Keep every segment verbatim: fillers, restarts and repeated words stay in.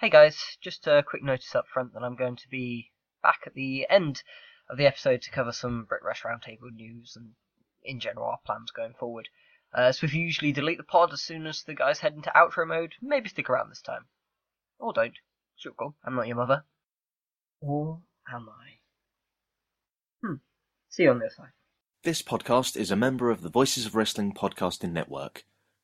Hey guys, just a quick notice up front that I'm going to be back at the end of the episode to cover some Brit Rush Roundtable news and, in general, our plans going forward. Uh, so if you usually delete the pod as soon as the guys head into outro mode, maybe stick around this time. Or don't. It's your call. I'm not your mother. Or am I? Hmm. See you on the other side. This podcast is a member of the Voices of Wrestling podcasting network.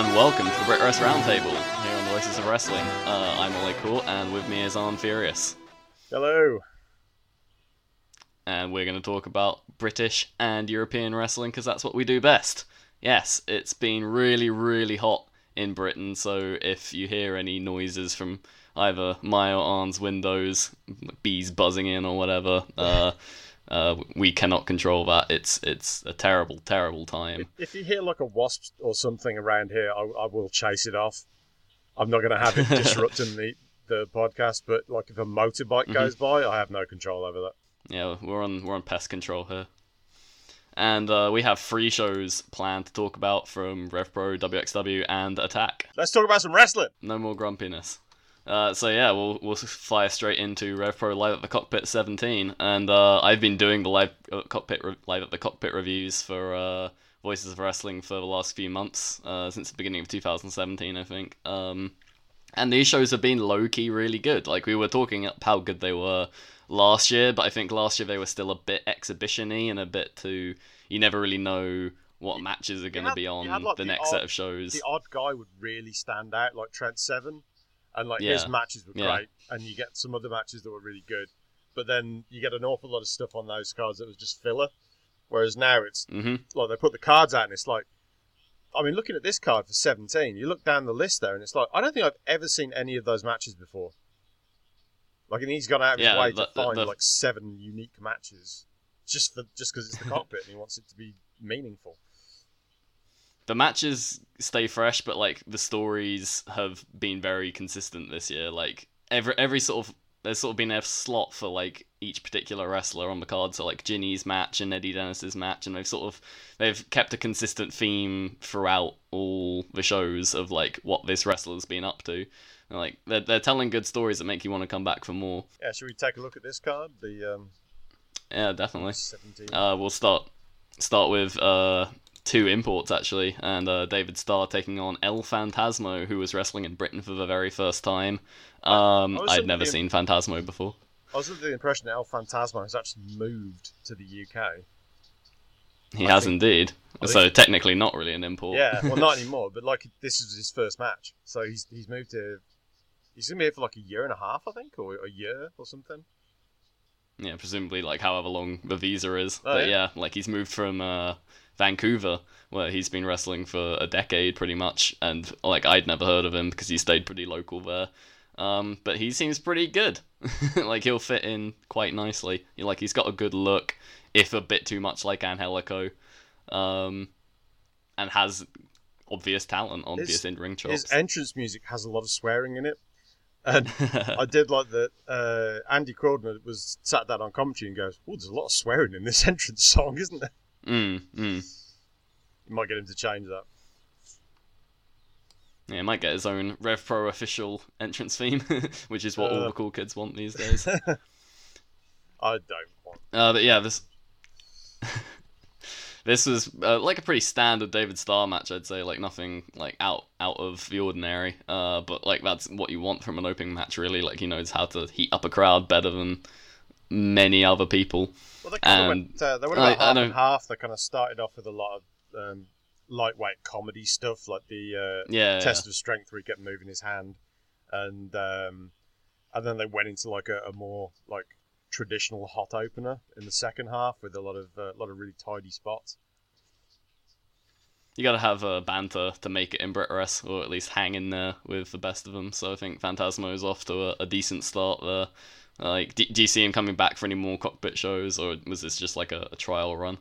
And welcome to the Brit Rush Roundtable here on Voices of Wrestling. Uh, I'm Ollie Cool, and with me is Arn Furious. Hello. And we're going to talk about British and European wrestling because that's what we do best. Yes, it's been really, really hot in Britain, so if you hear any noises from either my or Arn's windows, bees buzzing in or whatever, uh, Uh, we cannot control that. It's it's a terrible, terrible time. If, if you hear like a wasp or something around here, I, I will chase it off. I'm not going to have it disrupting the, the podcast, but like if a motorbike mm-hmm. goes by, I have no control over that. Yeah, we're on we're on pest control here. And uh, we have three shows planned to talk about from RevPro, W X W, and Attack. Let's talk about some wrestling! No more grumpiness. Uh, so yeah, we'll we'll fly straight into RevPro Live at the Cockpit seventeen, and uh, I've been doing the live uh, cockpit re- live at the Cockpit reviews for uh, Voices of Wrestling for the last few months, uh, since the beginning of two thousand seventeen, I think. Um, and these shows have been low key really good. Like we were talking up how good they were last year, but I think last year they were still a bit exhibition-y and a bit too. You never really know what you, matches are going to be on had, like, the, the next odd, set of shows. The odd guy would really stand out, like Trent Seven. And like yeah. his matches were great, yeah. and you get some other matches that were really good, but then you get an awful lot of stuff on those cards that was just filler. Whereas now it's mm-hmm. like they put the cards out, and it's like, I mean, looking at this card for seventeen, you look down the list there, and it's like I don't think I've ever seen any of those matches before. Like, and he's gone out of yeah, his way the, to find the, the... like seven unique matches just for just because it's the Cockpit, and he wants it to be meaningful. The matches stay fresh, but like the stories have been very consistent this year. Like every every sort of there's sort of been a slot for like each particular wrestler on the card. So like Ginny's match and Eddie Dennis's match, and they've sort of they've kept a consistent theme throughout all the shows of like what this wrestler's been up to. And like they're they're telling good stories that make you want to come back for more. Yeah, should we take a look at this card? The um, yeah, definitely. seventeen. Uh, we'll start start with uh. Two imports actually, and uh, David Starr taking on El Phantasmo, who was wrestling in Britain for the very first time. Um, I'd never the, seen Phantasmo before. I was under the impression that El Phantasmo has actually moved to the U K. He I has think, indeed, so think... technically not really an import. Yeah, well not anymore, but like this is his first match, so he's he's moved to. He's gonna be here for like a year and a half, I think, or a year or something. Yeah, presumably like however long the visa is, oh, but yeah? yeah, like he's moved from. Uh, Vancouver, where he's been wrestling for a decade pretty much, and like I'd never heard of him because he stayed pretty local there, um but he seems pretty good. Like he'll fit in quite nicely. Like he's got a good look, if a bit too much like Angelico, um and has obvious talent, obvious his, in-ring chops. His entrance music has a lot of swearing in it, and I did like that. uh Andy Cordner was sat down on commentary and goes, oh, there's a lot of swearing in this entrance song, isn't there? Mm, mm. You might get him to change that. Yeah, he might get his own RevPro official entrance theme, which is what uh, all the cool kids want these days. I don't want uh, But yeah, this this was uh, like a pretty standard David Starr match, I'd say. Like, nothing like out out of the ordinary. Uh, but like that's what you want from an opening match, really. Like, he knows how to heat up a crowd better than many other people. Well, they kind and, of went, uh, they went about I, half I and half. They kind of started off with a lot of... Um... lightweight comedy stuff, like the uh, yeah, test yeah. of strength where he'd get moving his hand, and um, and then they went into like a, a more like traditional hot opener in the second half with a lot of a uh, lot of really tidy spots. You got to have uh, banter to make it in Brit Rest, or at least hang in there with the best of them. So I think Phantasmo is off to a, a decent start there. Like, do, do you see him coming back for any more Cockpit shows, or was this just like a, a trial run?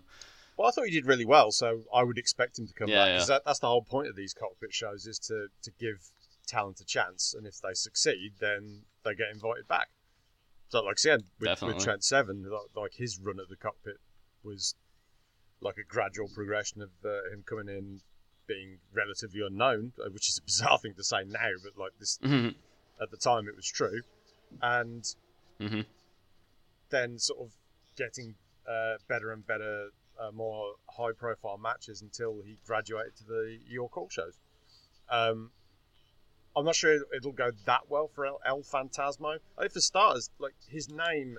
Well, I thought he did really well, so I would expect him to come yeah, back. Because yeah. that, that's the whole point of these Cockpit shows, is to, to give talent a chance, and if they succeed, then they get invited back. So, like I said, with, with Trent Seven, like, like his run at the Cockpit was like a gradual progression of uh, him coming in, being relatively unknown, which is a bizarre thing to say now, but like this, mm-hmm. at the time it was true, and mm-hmm. then sort of getting uh, better and better. Uh, more high-profile matches until he graduated to the Your Call shows. Um, I'm not sure it'll go that well for El, El Phantasmo. I mean, for starters, like, his name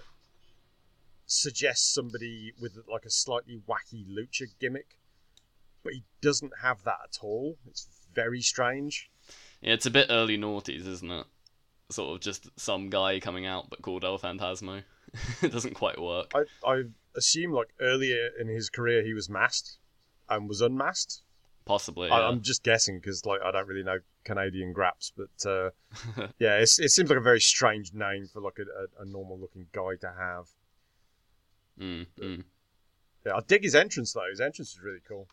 suggests somebody with like a slightly wacky lucha gimmick, but he doesn't have that at all. It's very strange. Yeah, it's a bit early noughties, isn't it? Sort of just some guy coming out but called El Phantasmo. It doesn't quite work. I, I assume, like, earlier in his career he was masked and was unmasked. Possibly, yeah. I, I'm just guessing because, like, I don't really know Canadian graps, but uh, yeah, it's, it seems like a very strange name for like a, a, a normal-looking guy to have. Mm, but, mm. Yeah, I dig his entrance though. His entrance is really cool.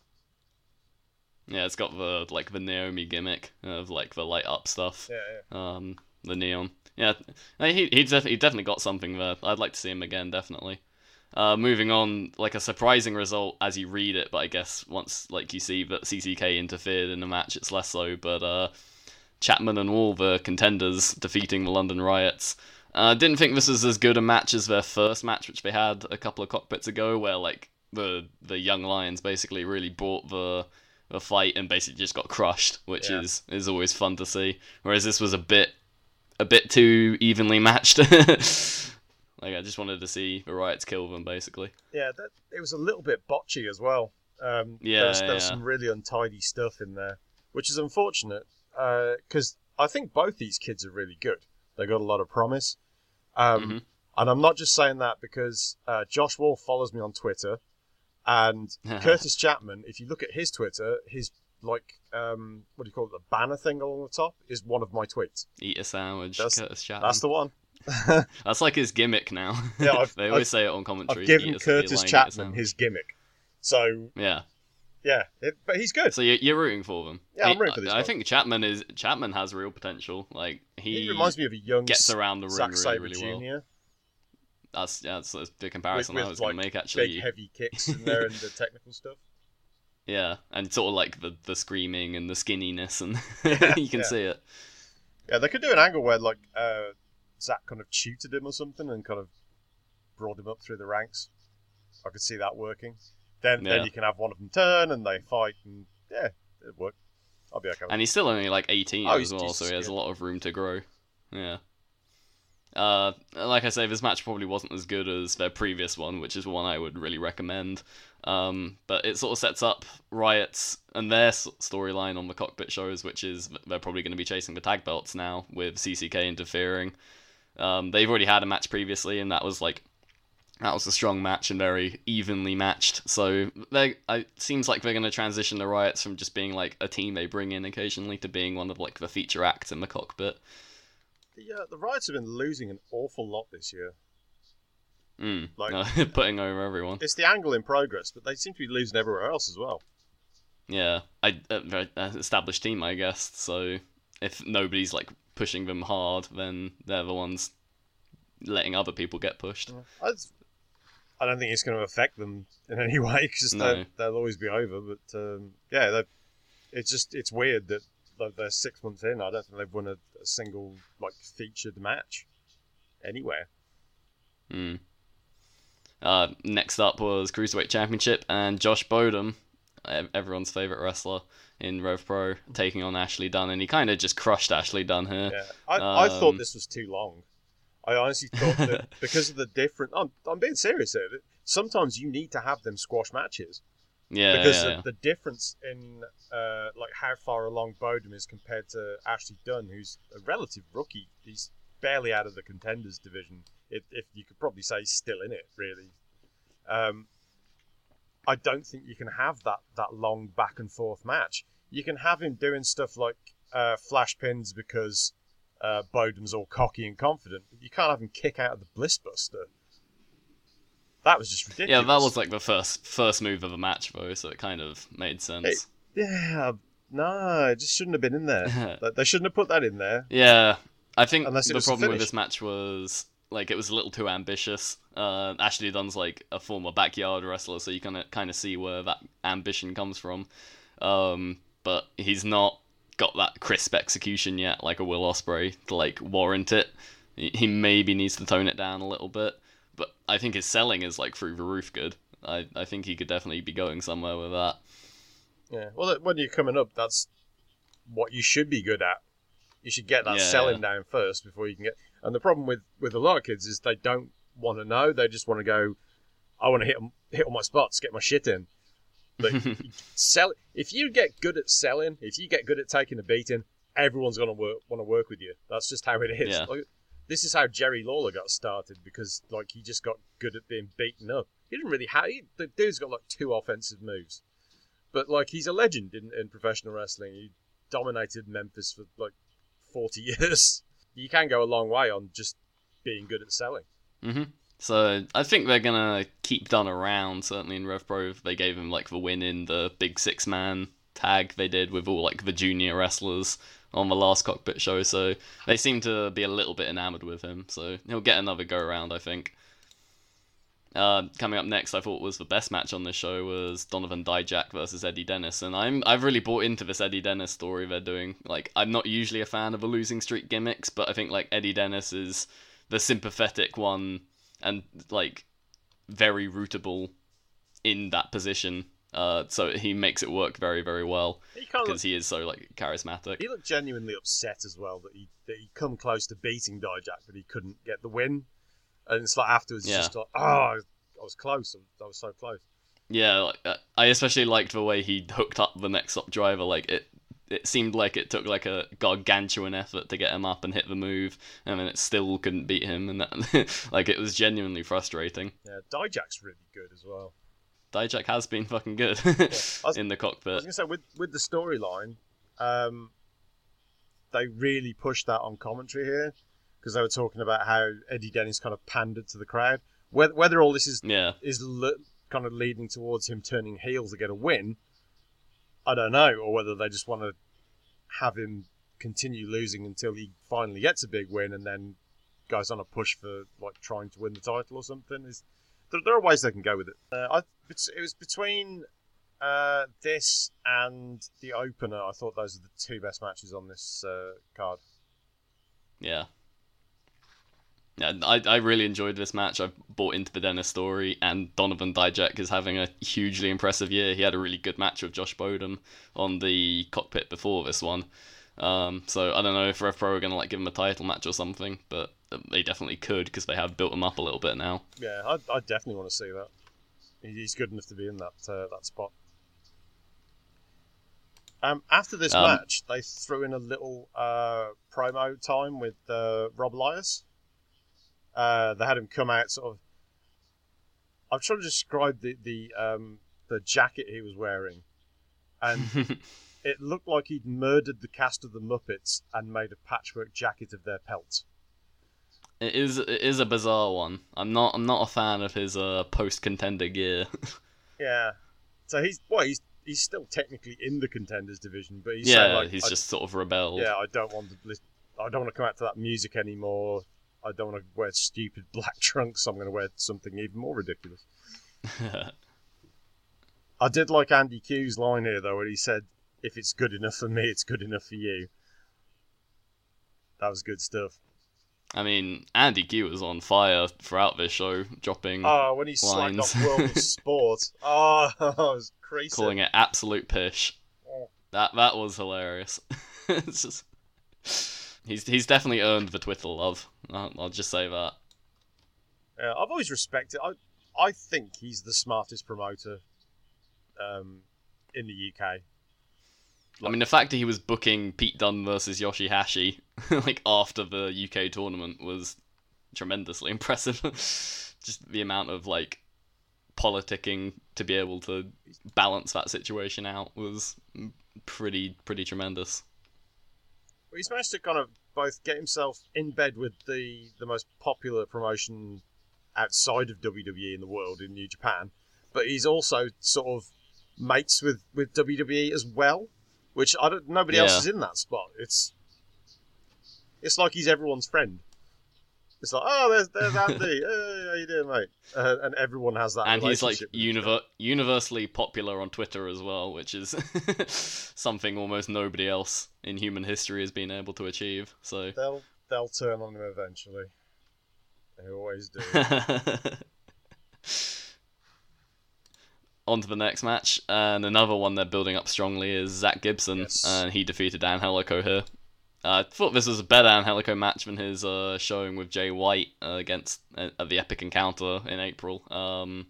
Yeah, it's got the like the Naomi gimmick of like the light up stuff. Yeah, yeah. Um, the neon. Yeah, he he def- he definitely got something there. I'd like to see him again, definitely. Uh, moving on, like a surprising result as you read it, but I guess once like you see that C C K interfered in the match, it's less so. But uh, Chapman and all the contenders defeating the London Riots. I uh, didn't think this was as good a match as their first match, which they had a couple of Cockpits ago, where like the the Young Lions basically really brought the the fight and basically just got crushed, which yeah. is is always fun to see. Whereas this was a bit a bit too evenly matched. Like, I just wanted to see the Riots kill them, basically. Yeah, that, it was a little bit botchy as well. Um, yeah, there was, there yeah. was some really untidy stuff in there, which is unfortunate, because uh, I think both these kids are really good. They got a lot of promise. Um, mm-hmm. And I'm not just saying that because uh, Josh Wall follows me on Twitter, and Curtis Chapman, if you look at his Twitter, his, like, um, what do you call it, the banner thing along the top is one of my tweets. Eat a sandwich, that's, Curtis Chapman. That's the one. That's like his gimmick now. Yeah, they always I've, say it on commentary. I've given Curtis Chapman his gimmick. So yeah, yeah, it, but he's good. So you're, you're rooting for them. Yeah, I, I'm rooting for this. I, I think Chapman is Chapman has real potential. Like he, he reminds me of a young gets around the Zack room Sabre really, really Junior well. That's yeah, that's the comparison with, with I was like going to make. Actually, big heavy kicks in there and the technical stuff. Yeah, and sort of like the, the screaming and the skinniness, and yeah, you can yeah. see it. Yeah, they could do an angle where like. Uh, Zack kind of tutored him or something and kind of brought him up through the ranks. I could see that working. Then yeah. then you can have one of them turn and they fight and yeah, it'd work. I'll be okay with it. And he's still only like eighteen oh, as well, so he has yeah. a lot of room to grow. Yeah. Uh, like I say, this match probably wasn't as good as their previous one, which is one I would really recommend. Um, but it sort of sets up Riots and their storyline on the Cockpit shows, which is they're probably going to be chasing the tag belts now with C C K interfering. Um, they've already had a match previously, and that was like that was a strong match and very evenly matched. So they, it seems like they're going to transition the Riots from just being like a team they bring in occasionally to being one of like the feature acts in the Cockpit. The uh, the Riots have been losing an awful lot this year. Mm, like no, putting over everyone. It's the angle in progress, but they seem to be losing everywhere else as well. Yeah, I uh, established team, I guess. So if nobody's like. Pushing them hard, then they're the ones letting other people get pushed. I don't think it's going to affect them in any way because no. they'll always be over. But um, yeah, it's just it's weird that like they're six months in. I don't think they've won a, a single like featured match anywhere. Mm. Uh, next up was Cruiserweight Championship and Josh Bodum, everyone's favourite wrestler in RevPro, taking on Ashley Dunne, and he kind of just crushed Ashley Dunne here. Yeah. I, um, I thought this was too long. I honestly thought that because of the different... I'm, I'm being serious here. Sometimes you need to have them squash matches. Yeah, Because yeah, yeah. The, the difference in uh, like how far along Bodum is compared to Ashley Dunne, who's a relative rookie. He's barely out of the contenders division. If, if you could probably say still in it, really. Um, I don't think you can have that, that long back and forth match. You can have him doing stuff like uh, flash pins because uh, Bodum's all cocky and confident. You can't have him kick out of the Bliss Buster. That was just ridiculous. Yeah, that was like the first first move of the match, though, so it kind of made sense. It, yeah, no, it just shouldn't have been in there. They shouldn't have put that in there. Yeah, I think the problem with this match was... Like, it was a little too ambitious. Uh, Ashley Dunne's, like, a former backyard wrestler, so you can kind of see where that ambition comes from. Um, but he's not got that crisp execution yet, like a Will Ospreay, to, like, warrant it. He maybe needs to tone it down a little bit. But I think his selling is, like, through the roof good. I, I think he could definitely be going somewhere with that. Yeah, well, when you're coming up, that's what you should be good at. You should get that yeah, selling yeah. down first before you can get... And the problem with, with a lot of kids is they don't want to know. They just want to go, I want to hit hit all my spots, get my shit in. But sell, if you get good at selling, if you get good at taking a beating, everyone's going to work, want to work with you. That's just how it is. Yeah. Like, this is how Jerry Lawler got started because like he just got good at being beaten up. He didn't really have... He, the dude's got like two offensive moves. But like he's a legend in, in professional wrestling. He dominated Memphis for like forty years. You can go a long way on just being good at selling. Mm-hmm. So I think they're going to keep Dunne around, certainly in RevPro. They gave him like the win in the big six-man tag they did with all like the junior wrestlers on the last Cockpit show. So they seem to be a little bit enamored with him. So he'll get another go-around, I think. Uh, coming up next, I thought was the best match on this show was Donovan Dijak versus Eddie Dennis, and I'm I've really bought into this Eddie Dennis story they're doing. Like, I'm not usually a fan of the losing streak gimmicks, but I think like Eddie Dennis is the sympathetic one and like very rootable in that position. Uh, so he makes it work very very well because he, he is so like charismatic. He looked genuinely upset as well that he that he come close to beating Dijak, but he couldn't get the win. And it's like afterwards, yeah. It's just like, oh, I was close. I was so close. Yeah, like, uh, I especially liked the way he hooked up the next up driver. Like it, it seemed like it took like a gargantuan effort to get him up and hit the move, and then it still couldn't beat him. And that, like, it was genuinely frustrating. Yeah, Dijak's really good as well. Dijak has been fucking good yeah. was, in the Cockpit. I was gonna say with with the storyline, um, they really pushed that on commentary here. Because they were talking about how Eddie Dennis kind of pandered to the crowd. Whether, whether all this is yeah. is le- kind of leading towards him turning heel to get a win, I don't know. Or whether they just want to have him continue losing until he finally gets a big win and then goes on a push for like trying to win the title or something. It's, there, there are ways they can go with it. Uh, I, it was between uh, this and the opener. I thought those are the two best matches on this uh, card. Yeah. Yeah, I, I really enjoyed this match. I bought into the Dennis story, and Donovan Dijak is having a hugely impressive year. He had a really good match with Josh Bodum on the Cockpit before this one. Um, so I don't know if RevPro are going to like give him a title match or something, but they definitely could because they have built him up a little bit now. Yeah, I, I definitely want to see that. He's good enough to be in that uh, that spot. Um, after this um, match, they threw in a little uh, promo time with uh, Rob Elias. Uh, they had him come out sort of... I'm trying to describe the the, um, the jacket he was wearing. And it looked like he'd murdered the cast of the Muppets and made a patchwork jacket of their pelt. It is it is a bizarre one. I'm not I'm not a fan of his uh, post-contender gear. yeah. So he's... Well, he's he's still technically in the contenders division, but he's... Yeah, like, he's I, just sort of rebelled. Yeah, I don't want to... I don't want to come out to that music anymore. I don't want to wear stupid black trunks, so I'm going to wear something even more ridiculous. I did like Andy Q's line here, though, where he said, if it's good enough for me, it's good enough for you. That was good stuff. I mean, Andy Q was on fire throughout this show, dropping Oh, when he slagged off World of Sport. Oh, it was crazy. Calling it absolute pish. Oh. That that was hilarious. It's just, he's he's definitely earned the Twitter love. I'll, I'll just say that. Yeah, I've always respected... I I think he's the smartest promoter um, in the U K. Like, I mean, the fact that he was booking Pete Dunne versus Yoshihashi like after the U K tournament was tremendously impressive. Just the amount of like politicking to be able to balance that situation out was pretty pretty tremendous. Well, he's managed to kind of both get himself in bed with the the most popular promotion outside of W W E in the world in New Japan, but he's also sort of mates with, with W W E as well. Which I don't. Nobody yeah. else is in that spot. It's it's like he's everyone's friend. It's like, oh, there's there's Andy. Hey, how you doing, mate? Uh, and everyone has that. And he's like univer- universally popular on Twitter as well, which is something almost nobody else in human history has been able to achieve. So they'll they'll turn on him eventually. They always do. On to the next match, and another one they're building up strongly is Zack Gibson, yes. and he defeated Angelico here. Uh, I thought this was a better Angelico match than his uh, showing with Jay White uh, against uh, the Epic Encounter in April. Um,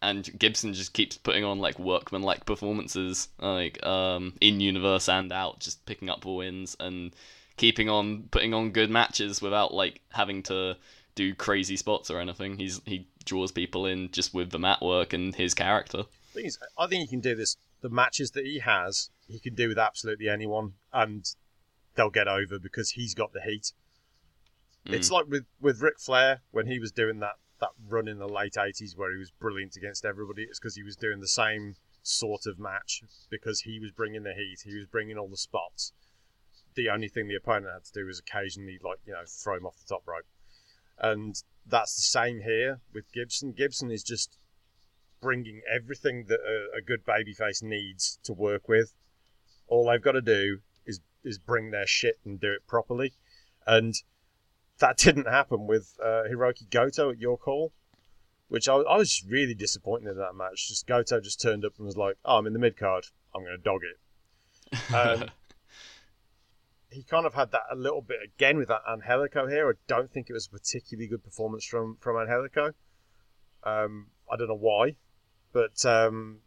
and Gibson just keeps putting on like workman-like performances, like um, in universe and out, just picking up the wins and keeping on putting on good matches without like having to do crazy spots or anything. He's he. draws people in just with the mat work and his character. The thing is, I think he can do this. The matches that he has, he can do with absolutely anyone, and they'll get over because he's got the heat. Mm. It's like with, with Ric Flair when he was doing that, that run in the late eighties where he was brilliant against everybody. It's because he was doing the same sort of match because he was bringing the heat. He was bringing all the spots. The only thing the opponent had to do was occasionally, like, you know, throw him off the top rope. And that's the same here with Gibson. Gibson is just bringing everything that a, a good babyface needs to work with. All they've got to do is is bring their shit and do it properly. And that didn't happen with uh, Hiroki Goto at Your Call, which I, I was really disappointed in that match. Just Goto just turned up and was like, oh, I'm in the mid-card. I'm going to dog it. Um, He kind of had that a little bit again with that Angelico here. I don't think it was a particularly good performance from, from Angelico. Um, I don't know why. But, um,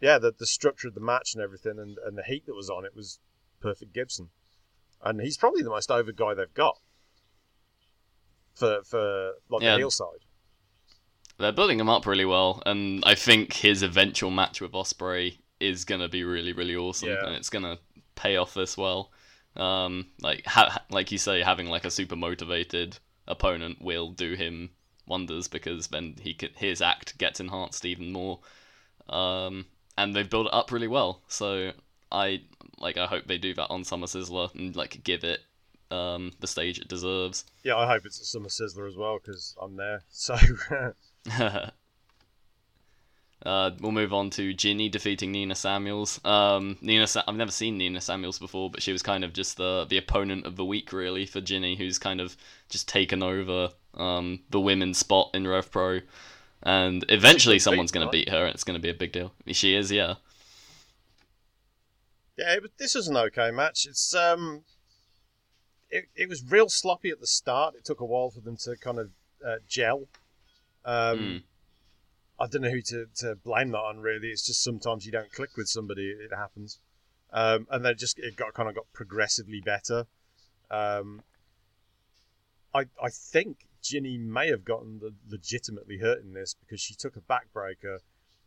yeah, the, the structure of the match and everything and, and the heat that was on it was perfect Gibson. And he's probably the most over guy they've got for, for like, yeah, the heel side. They're building him up really well. And I think his eventual match with Ospreay is going to be really, really awesome. Yeah. And it's going to pay off this well. Um, like ha- like you say, having like a super motivated opponent will do him wonders because then he can, his act gets enhanced even more. Um, and they've built it up really well. So I like I hope they do that on Summer Sizzler and like give it um the stage it deserves. Yeah, I hope it's at Summer Sizzler as well because I'm there. So Uh, we'll move on to Ginny defeating Nina Samuels. Um, Nina, Sa- I've never seen Nina Samuels before, but she was kind of just the the opponent of the week, really, for Ginny, who's kind of just taken over um, the women's spot in RevPro, and eventually someone's going to beat her, and it's going to be a big deal. She is, yeah. Yeah, it was, this was an okay match. It's um, it it was real sloppy at the start. It took a while for them to kind of uh, gel. Um. Mm. I don't know who to, to blame that on, really. It's just sometimes you don't click with somebody. It happens. Um, and then just it got kind of got progressively better. Um, I I think Ginny may have gotten the, legitimately hurt in this because she took a backbreaker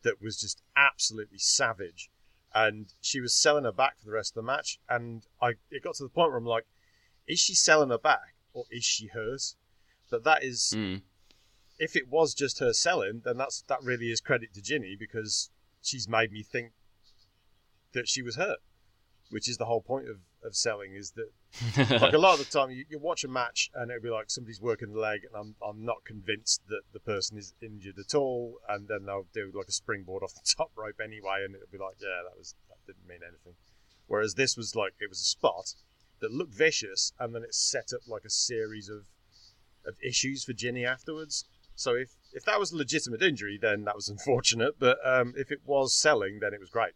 that was just absolutely savage. And she was selling her back for the rest of the match. And I it got to the point where I'm like, is she selling her back or is she hers? But that is... Mm. If it was just her selling, then that's that really is credit to Ginny because she's made me think that she was hurt, which is the whole point of, of selling. Is that like a lot of the time you, you watch a match and it'll be like somebody's working the leg and I'm I'm not convinced that the person is injured at all, and then they'll do like a springboard off the top rope anyway, and it'll be like, yeah, that was that didn't mean anything. Whereas this was like, it was a spot that looked vicious, and then it set up like a series of of issues for Ginny afterwards. So if, if that was a legitimate injury, then that was unfortunate. But um, if it was selling, then it was great.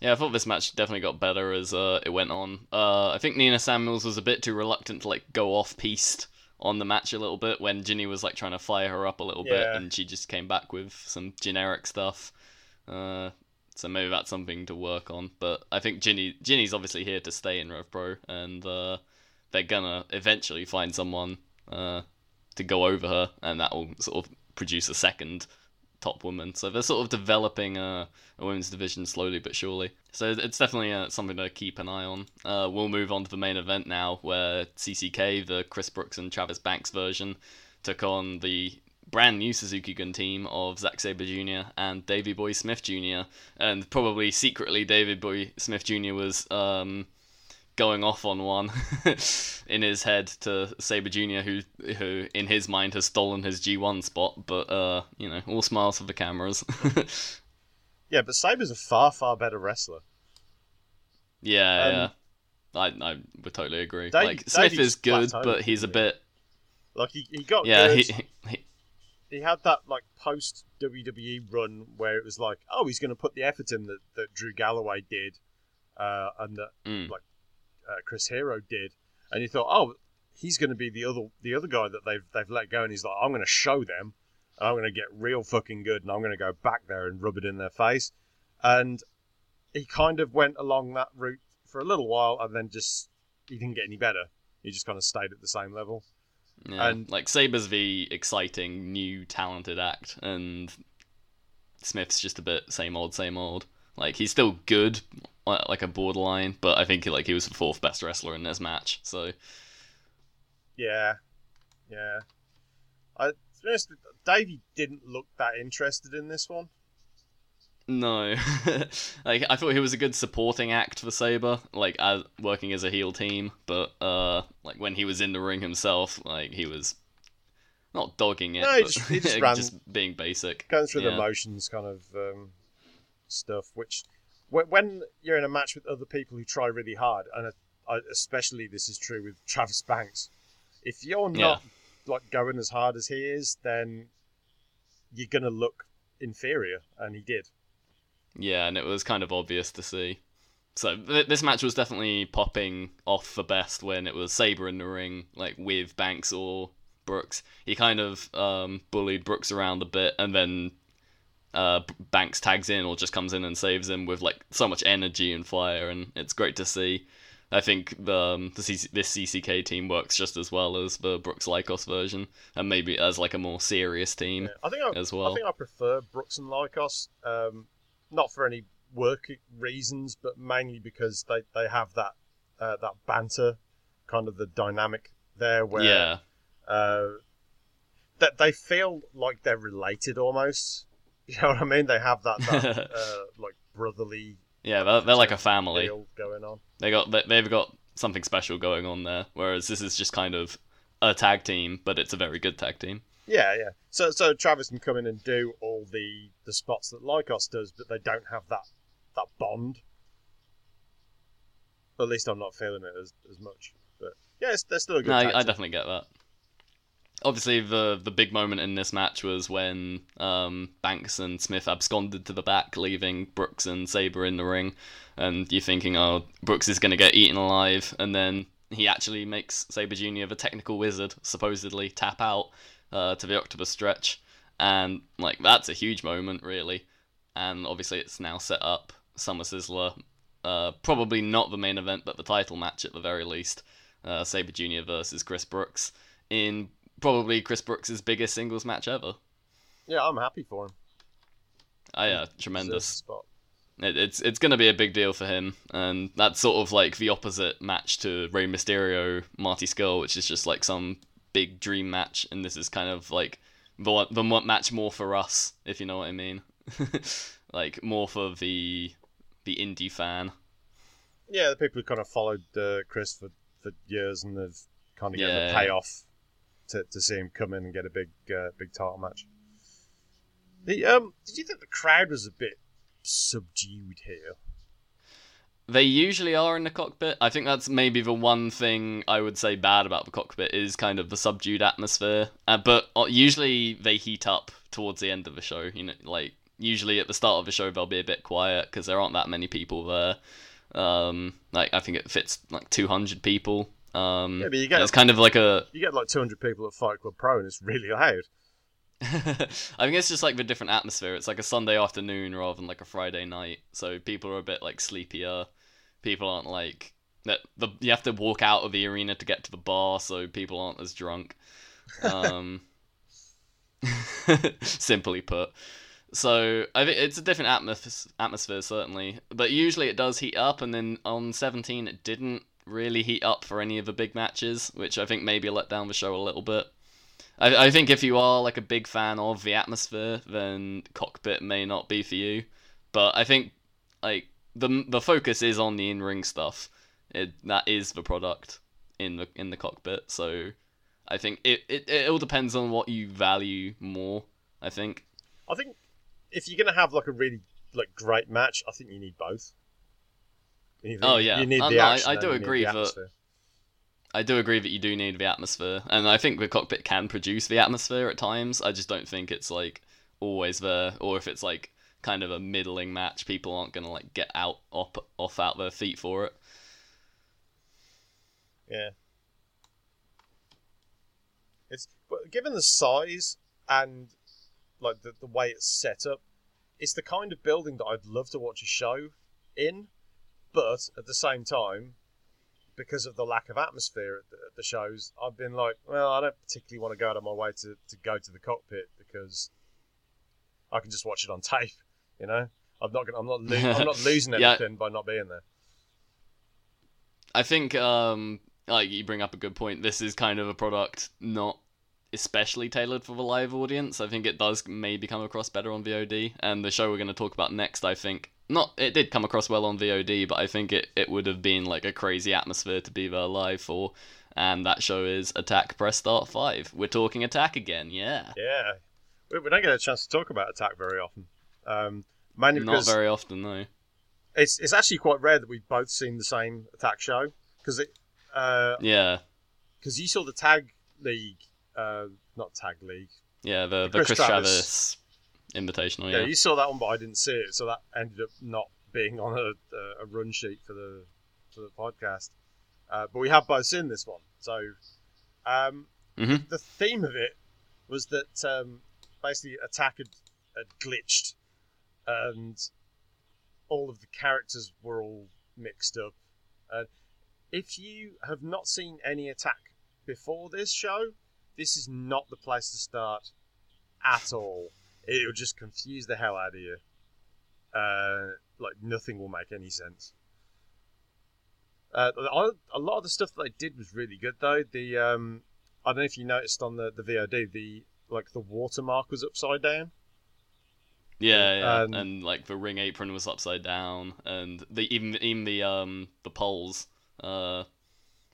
Yeah, I thought this match definitely got better as uh, it went on. Uh, I think Nina Samuels was a bit too reluctant to like go off-piste on the match a little bit when Ginny was like trying to fire her up a little yeah. bit, and she just came back with some generic stuff. Uh, so maybe that's something to work on. But I think Ginny Ginny's obviously here to stay in RevPro, and uh, they're gonna eventually find someone uh, to go over her, and that will sort of produce a second top woman. So they're sort of developing a, a women's division slowly but surely. So it's definitely uh, something to keep an eye on. Uh, we'll move on to the main event now, where C C K, the Chris Brookes and Travis Banks version, took on the brand new Suzuki-Gun team of Zack Sabre Junior and Davey Boy Smith Junior And probably secretly David Boy Smith Junior was um, going off on one in his head to Sabre Junior, who who in his mind has stolen his G one spot, but uh, you know, all smiles for the cameras. Yeah, but Sabre's a far, far better wrestler. Yeah, um, yeah. I I would totally agree. Dave, like Smith Davey's is good, but he's a bit like he, he got yeah good. He, he he had that like post W W E run where it was like, oh, he's going to put the effort in that, that Drew Galloway did, uh, and that mm. like. Uh, Chris Hero did, and you thought, oh, he's going to be the other the other guy that they've they've let go, and he's like, I'm going to show them, and I'm going to get real fucking good, and I'm going to go back there and rub it in their face. And he kind of went along that route for a little while, and then just he didn't get any better. He just kind of stayed at the same level. Yeah, and like Sabre's the exciting new talented act, and Smith's just a bit same old, same old. Like, he's still good, like a borderline, but I think like he was the fourth best wrestler in this match. So, yeah, yeah. I, to be honest, Davey didn't look that interested in this one. No, like I thought he was a good supporting act for Sabre, like as, working as a heel team. But uh, like when he was in the ring himself, like he was not dogging it. No, he but just, he just, ran, just being basic, going through yeah. the motions, kind of um, stuff, which. When you're in a match with other people who try really hard, and especially this is true with Travis Banks, if you're not yeah. like going as hard as he is, then you're going to look inferior, and he did. Yeah, and it was kind of obvious to see. So th- this match was definitely popping off for best when it was Sabre in the ring, like with Banks or Brookes. He kind of um, bullied Brookes around a bit, and then Uh, Banks tags in or just comes in and saves him with like so much energy and fire, and it's great to see. I think um, the C- this C C K team works just as well as the Brookes Lykos version, and maybe as like a more serious team yeah. I think I, as well. I think I prefer Brookes and Lykos, um, not for any work reasons, but mainly because they, they have that uh, that banter, kind of the dynamic there where yeah. uh, that they feel like they're related almost. You know what I mean? They have that, that uh, like brotherly. Yeah, they're, they're like a family going on. They got they, they've got something special going on there. Whereas this is just kind of a tag team, but it's a very good tag team. Yeah, yeah. So so Travis can come in and do all the, the spots that Lykos does, but they don't have that that bond. At least I'm not feeling it as as much. But yeah, it's, they're still a good. No, tag I, team. I definitely get that. Obviously, the the big moment in this match was when um, Banks and Smith absconded to the back, leaving Brookes and Sabre in the ring. And you're thinking, oh, Brookes is going to get eaten alive. And then he actually makes Sabre Junior, the technical wizard, supposedly tap out uh, to the octopus stretch. And like that's a huge moment, really. And obviously, it's now set up Summer Sizzler. Uh, probably not the main event, but the title match at the very least. Uh, Sabre Junior versus Chris Brookes in probably Chris Brookes' biggest singles match ever. Yeah, I'm happy for him. Oh yeah, tremendous. It, it's it's going to be a big deal for him, and that's sort of like the opposite match to Rey Mysterio, Marty Scurll, which is just like some big dream match, and this is kind of like the, the match more for us, if you know what I mean. Like, more for the the indie fan. Yeah, the people who kind of followed uh, Chris for, for years, and they've kind of getting yeah. the payoff To, to see him come in and get a big uh, big title match. The um, did you think the crowd was a bit subdued here? They usually are in the cockpit. I think that's maybe the one thing I would say bad about the cockpit is kind of the subdued atmosphere. Uh, but usually they heat up towards the end of the show. You know, like usually at the start of the show they'll be a bit quiet because there aren't that many people there. Um, like I think it fits like two hundred people. Um, yeah, but you get it's kind of like a you get like two hundred people at Fight Club Pro and it's really loud. I think it's just like the different atmosphere. It's like a Sunday afternoon rather than like a Friday night, so people are a bit like sleepier. People aren't like that. The you have to walk out of the arena to get to the bar, so people aren't as drunk. Um, simply put, so I think it's a different atmos- atmosphere certainly, but usually it does heat up. And then on seventeen, it didn't really heat up for any of the big matches, which I think maybe let down the show a little bit. I, I think if you are like a big fan of the atmosphere, then Cockpit may not be for you. But I think like the the focus is on the in-ring stuff. It, that is the product in the in the Cockpit. So I think it, it it all depends on what you value more. I think. I think if you're gonna have like a really like great match, I think you need both. You need, oh yeah, you need uh, the no, action I, I do agree that. I do agree that you do need the atmosphere, and I think the cockpit can produce the atmosphere at times. I just don't think it's like always there, or if it's like kind of a middling match, people aren't gonna like get out off off out their feet for it. Yeah, it's but given the size and like the the way it's set up, it's the kind of building that I'd love to watch a show in, but at the same time, because of the lack of atmosphere at the, at the shows, I've been like, well, I don't particularly want to go out of my way to, to go to the cockpit because I can just watch it on tape, you know. I'm not gonna, I'm not, lo- I'm not losing anything yeah. by not being there. I think, um, like you bring up a good point. This is kind of a product not especially tailored for the live audience. I think it does maybe come across better on V O D, and the show we're going to talk about next, I think. Not, it did come across well on V O D, but I think it, it would have been like a crazy atmosphere to be there live for, and that show is Attack Press Start five. We're talking Attack again, yeah. Yeah. We, we don't get a chance to talk about Attack very often. Um, mainly because Not very often, though. It's it's actually quite rare that we've both seen the same Attack show, because it... Uh, yeah. Because you saw the Tag League, uh, not Tag League. Yeah, the, the Chris, Chris Travis... Travis. Invitational, yeah. Yeah, you saw that one, but I didn't see it, so that ended up not being on a, a, a run sheet for the for the podcast. Uh, but we have both seen this one, so um, mm-hmm. the theme of it was that um, basically Attack had, had glitched, and all of the characters were all mixed up. Uh, if you have not seen any Attack before this show, this is not the place to start at all. It'll just confuse the hell out of you. Uh, like, nothing will make any sense. Uh, a lot of the stuff that they did was really good, though. The um, I don't know if you noticed on the, the V O D, the like the watermark was upside down. Yeah, yeah. Um, and like the ring apron was upside down, and the even even the um the poles, uh,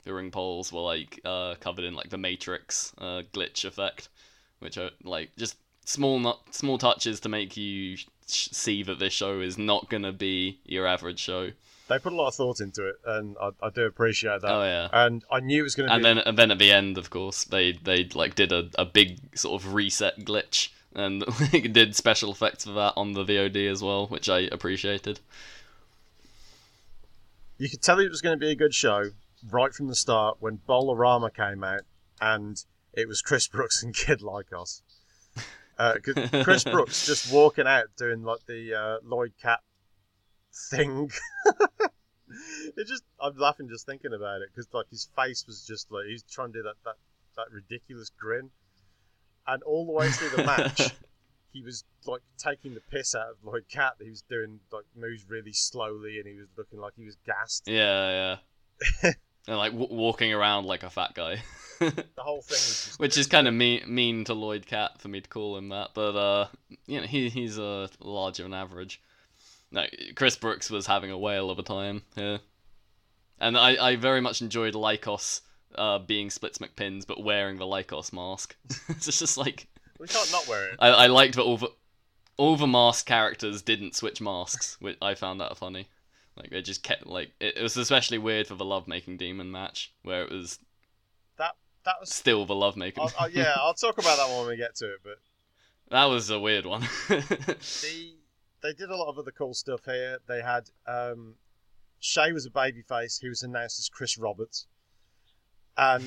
the ring poles were like uh covered in like the Matrix uh, glitch effect, which are like just. Small not small touches to make you sh- see that this show is not going to be your average show. They put a lot of thought into it, and I, I do appreciate that. Oh yeah, and I knew it was going to. And be... then, and then at the end, of course, they they like did a, a big sort of reset glitch, and like, did special effects for that on the V O D as well, which I appreciated. You could tell it was going to be a good show right from the start when Bolarama came out, and it was Chris Brookes and Kid Lycos. Uh, Chris Brookes just walking out doing like the uh, Lloyd Katt thing. It just—I'm laughing just thinking about it because like his face was just like he's trying to do that, that that ridiculous grin, and all the way through the match, he was like taking the piss out of Lloyd Katt. He was doing like moves really slowly, and he was looking like he was gassed. Yeah, yeah. And like w- walking around like a fat guy. The whole thing was just which is kind of mean, mean to Lloyd Katt for me to call him that, but uh, you know he he's uh, larger than average. No, Chris Brookes was having a whale of a time here, yeah. And I, I very much enjoyed Lycos uh, being Splits McPins but wearing the Lycos mask. It's just like we can't not wear it. I, I liked that all the all the mask characters didn't switch masks. Which I found that funny. Like, they just kept, like, it, it was especially weird for the Lovemaking Demon match, where it was that that was still the Lovemaking Demon. Yeah, I'll talk about that one when we get to it, but... That was a weird one. the, they did a lot of other cool stuff here. They had, um, Shay was a babyface, he was announced as Chris Roberts. And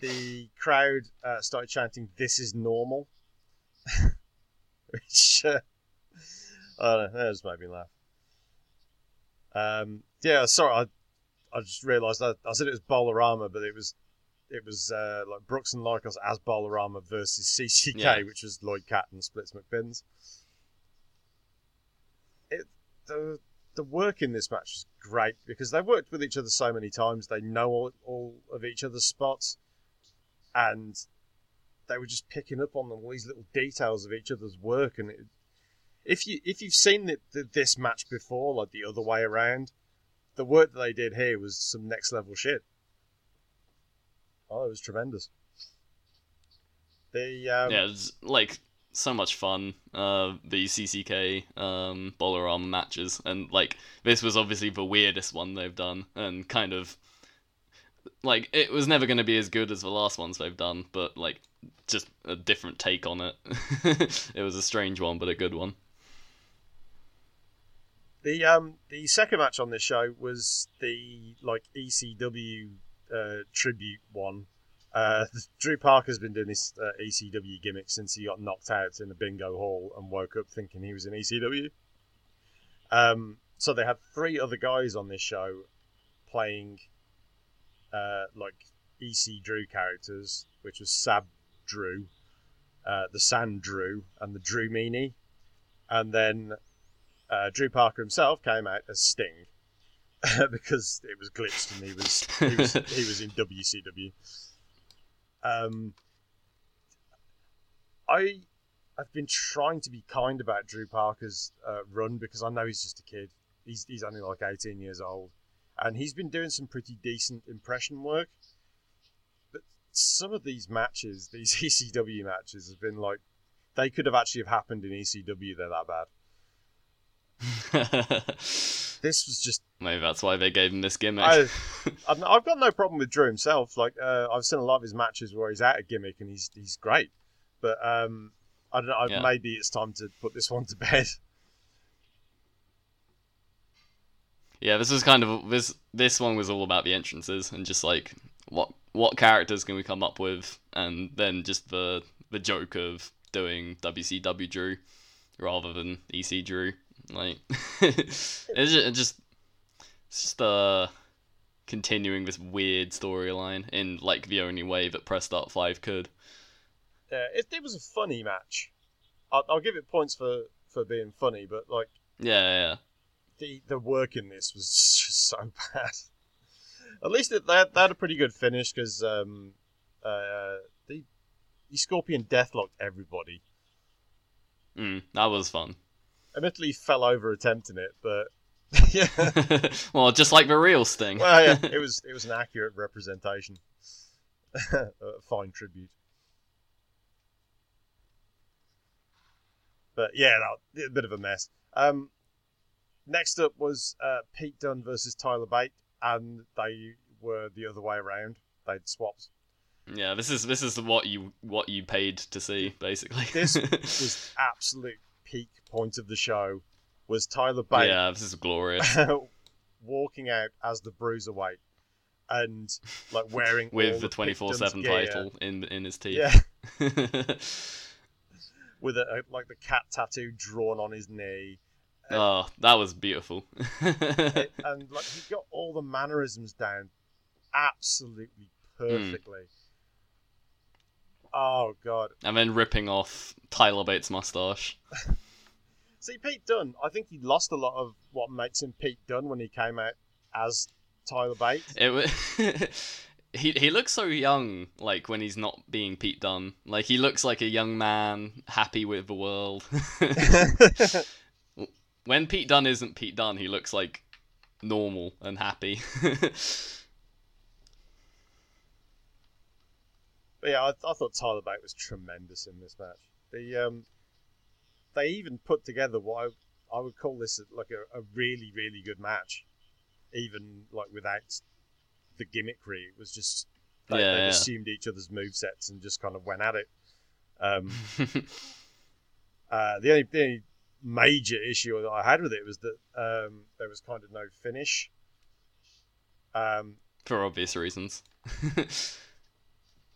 the crowd uh, started chanting, "This is normal." Which, uh, I don't know, that just made me laugh. Um, yeah, sorry, I, I just realised that I said it was Bolarama, but it was it was uh, like Brooks and Lycos as Bolarama versus C C K, yeah. which was Lloyd Katt and Splits McBins. It the the work in this match was great because they've worked with each other so many times, they know all, all of each other's spots, and they were just picking up on all these little details of each other's work, and it. If you if you've seen the, the, this match before, like the other way around, the work that they did here was some next level shit. Oh, it was tremendous. The um, yeah, it was, like, so much fun. Uh, the C C K um, Bolarama matches, and like this was obviously the weirdest one they've done, and kind of like it was never going to be as good as the last ones they've done, but like just a different take on it. It was a strange one, but a good one. The um the second match on this show was the like E C W uh, tribute one. Uh, Drew Parker's been doing this uh, E C W gimmick since he got knocked out in the bingo hall and woke up thinking he was in E C W. Um, so they had three other guys on this show playing uh like E C Drew characters, which was Sab Drew, uh, the Sand Drew, and the Drew Meanie. And then uh, Drew Parker himself came out as Sting because it was glitched and he was he was, he was in W C W. Um, I I've been trying to be kind about Drew Parker's uh, run because I know he's just a kid. He's he's only like eighteen years old, and he's been doing some pretty decent impression work. Some of these matches, these E C W matches, have been like, they could have actually have happened in E C W. They're that bad. This was just... Maybe that's why they gave him this gimmick. I, I've, I've got no problem with Drew himself. Like, uh, I've seen a lot of his matches where he's out of gimmick and he's he's great. But um, I don't know. I, yeah. Maybe it's time to put this one to bed. Yeah, this was kind of this. This one was all about the entrances and just like what. What characters can we come up with? And then just the the joke of doing W C W Drew rather than E C Drew. Like, it's just, it's just, it's just uh, continuing this weird storyline in, like, the only way that Press Start five could. Yeah, it, it was a funny match. I'll, I'll give it points for, for being funny, but, like... Yeah, yeah. The, the work in this was just so bad. At least they had, they had a pretty good finish because um, uh, the the Scorpion deathlocked everybody. Mm, that was fun. Admittedly, he fell over attempting it, but yeah. Well, just like the real Sting. Well, yeah, it was it was an accurate representation, a fine tribute. But yeah, that, a bit of a mess. Um, next up was uh, Pete Dunne versus Tyler Bate. And they were the other way around. They'd swapped. Yeah, this is this is what you what you paid to see, basically. This was absolute peak point of the show. Was Tyler Bate? Yeah, this is glorious. Walking out as the Bruiserweight and like wearing with all the twenty-four seven title in in his teeth. Yeah. With a, like the cat tattoo drawn on his knee. Um, oh, that was beautiful. it, and like he got all the mannerisms down absolutely perfectly. Mm. Oh, God. And then ripping off Tyler Bates' mustache. See, Pete Dunne, I think he lost a lot of what makes him Pete Dunne when he came out as Tyler Bates. It was... He he looks so young, like, when he's not being Pete Dunne. Like, he looks like a young man, happy with the world. When Pete Dunne isn't Pete Dunne, he looks, like, normal and happy. Yeah, I, I thought Tyler Bate was tremendous in this match. The um, they even put together what I would call this like a, a really, really good match, even like without the gimmickry. It was just like, yeah, they yeah. assumed each other's movesets and just kind of went at it. Um, uh, the only, the only major issue that I had with it was that um, there was kind of no finish. Um, For obvious reasons.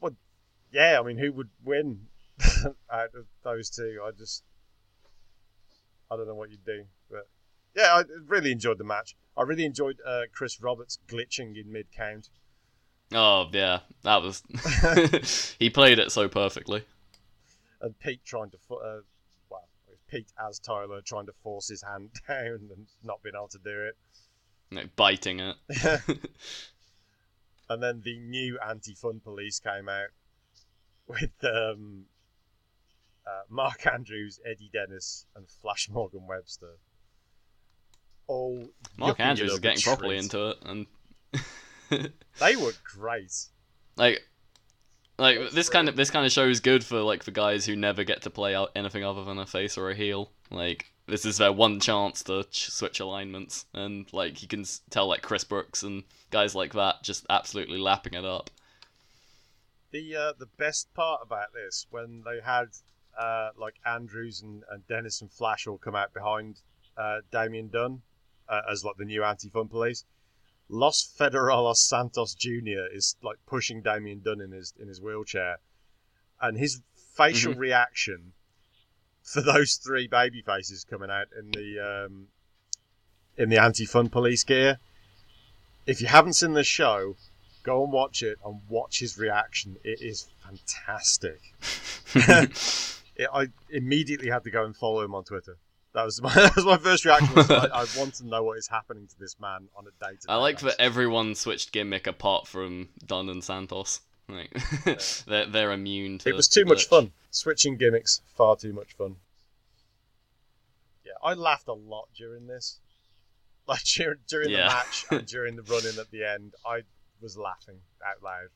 Well, yeah, I mean, who would win out of those two? I just, I don't know what you'd do. But yeah, I really enjoyed the match. I really enjoyed uh, Chris Roberts glitching in mid-count. Oh, yeah, that was... He played it so perfectly. And Pete trying to... Uh, well, it was Pete as Tyler trying to force his hand down and not being able to do it. No, biting it. And then the new Anti-Fun Police came out with um, uh, Mark Andrews, Eddie Dennis, and Flash Morgan Webster. All Mark Andrews is getting treat. properly into it, and they were great. Like, like That's this great. kind of this kind of show is good for like for guys who never get to play out anything other than a face or a heel, like. This is their one chance to ch- switch alignments, and like you can s- tell, like Chris Brookes and guys like that just absolutely lapping it up. The uh, the best part about this, when they had uh, like Andrews and, and Dennis and Flash all come out behind uh, Damien Dunn uh, as like the new Anti-Fun Police. Los Federalos Santos Junior is like pushing Damien Dunn in his in his wheelchair, and his facial mm-hmm. reaction. For those three baby faces coming out in the um, in the Anti-Fun Police gear. If you haven't seen this show, go and watch it and watch his reaction. It is fantastic. it, I immediately had to go and follow him on Twitter. That was my, that was my first reaction. Was I, I want to know what is happening to this man on a day-to-day. I like that everyone switched gimmick apart from Dunn and Santos. Like, they're, they're immune to it. Was too much it. fun. Switching gimmicks, far too much fun. Yeah, I laughed a lot during this. Like, during, during yeah. the match and during the run-in at the end, I was laughing out loud.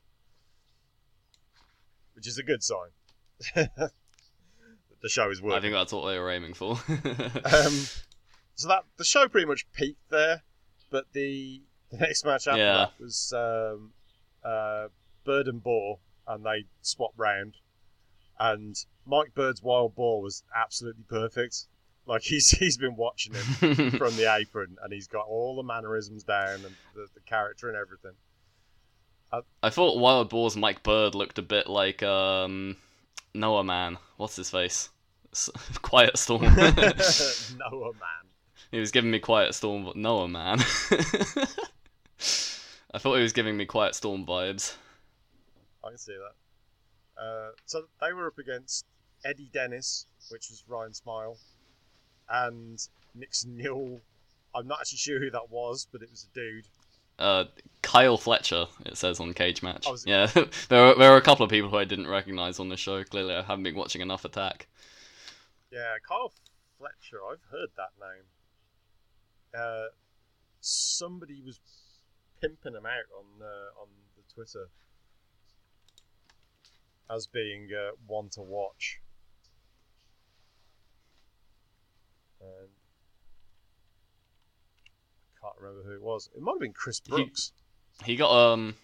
Which is a good sign. The show is working. I think that's what they were aiming for. um, so that the show pretty much peaked there, but the, the next match after yeah. that was... Um, uh, Bird and Boar, and they swapped round, and Mike Bird's Wild Boar was absolutely perfect. Like, he's he's been watching him from the apron, and he's got all the mannerisms down and the, the character and everything. Uh, I thought Wild Boar's Mike Bird looked a bit like um, Noah Man. What's his face? Quiet Storm. Noah Man. He was giving me Quiet Storm, but Noah Man. I thought he was giving me Quiet Storm vibes. I can see that. Uh, so they were up against Eddie Dennis, which was Ryan Smile, and Nixon Newell. I'm not actually sure who that was, but it was a dude. Uh, Kyle Fletcher, it says on Cage Match. Oh, yeah, there were, there were a couple of people who I didn't recognise on the show. Clearly, I haven't been watching enough Attack. Yeah, Kyle Fletcher, I've heard that name. Uh, somebody was pimping him out on uh, on the Twitter. As being uh, one to watch. Um, I can't remember who it was. It might have been Chris Brookes. He, he got um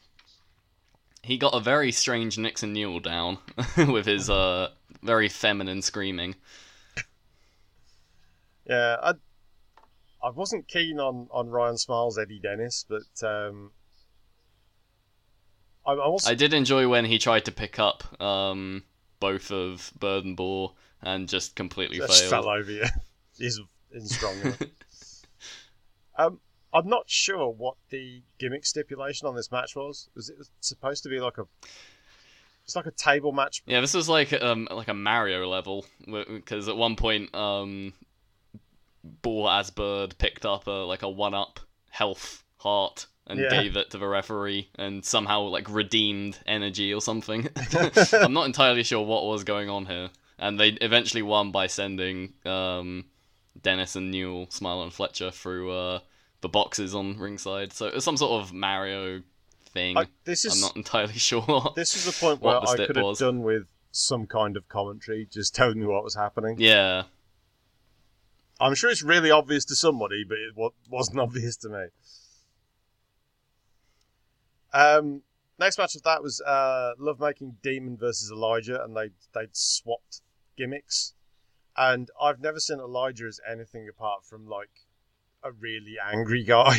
he got a very strange Nixon Newell down with his uh very feminine screaming. Yeah, I I wasn't keen on, on Ryan Smiles, Eddie Dennis, but um I'm also... I did enjoy when he tried to pick up um, both of Bird and Boar and just completely just failed. Fell over, yeah. He's isn't strong enough. um, I'm not sure what the gimmick stipulation on this match was. Was it supposed to be like a? It's like a table match. Yeah, this was like um like a Mario level, because at one point um, Boar as Bird picked up a like a one up health heart. And yeah. gave it to the referee and somehow like redeemed energy or something. I'm not entirely sure what was going on here. And they eventually won by sending um, Dennis and Newell, Smile and Fletcher through uh, the boxes on ringside. So it was some sort of Mario thing. I, this is, I'm not entirely sure. This is the point where the I could have done with some kind of commentary. Just telling me what was happening. Yeah. I'm sure it's really obvious to somebody, but it wasn't obvious to me. Um, next match of that was uh, Lovemaking Demon versus Elijah, and they they'd swapped gimmicks. And I've never seen Elijah as anything apart from like a really angry guy,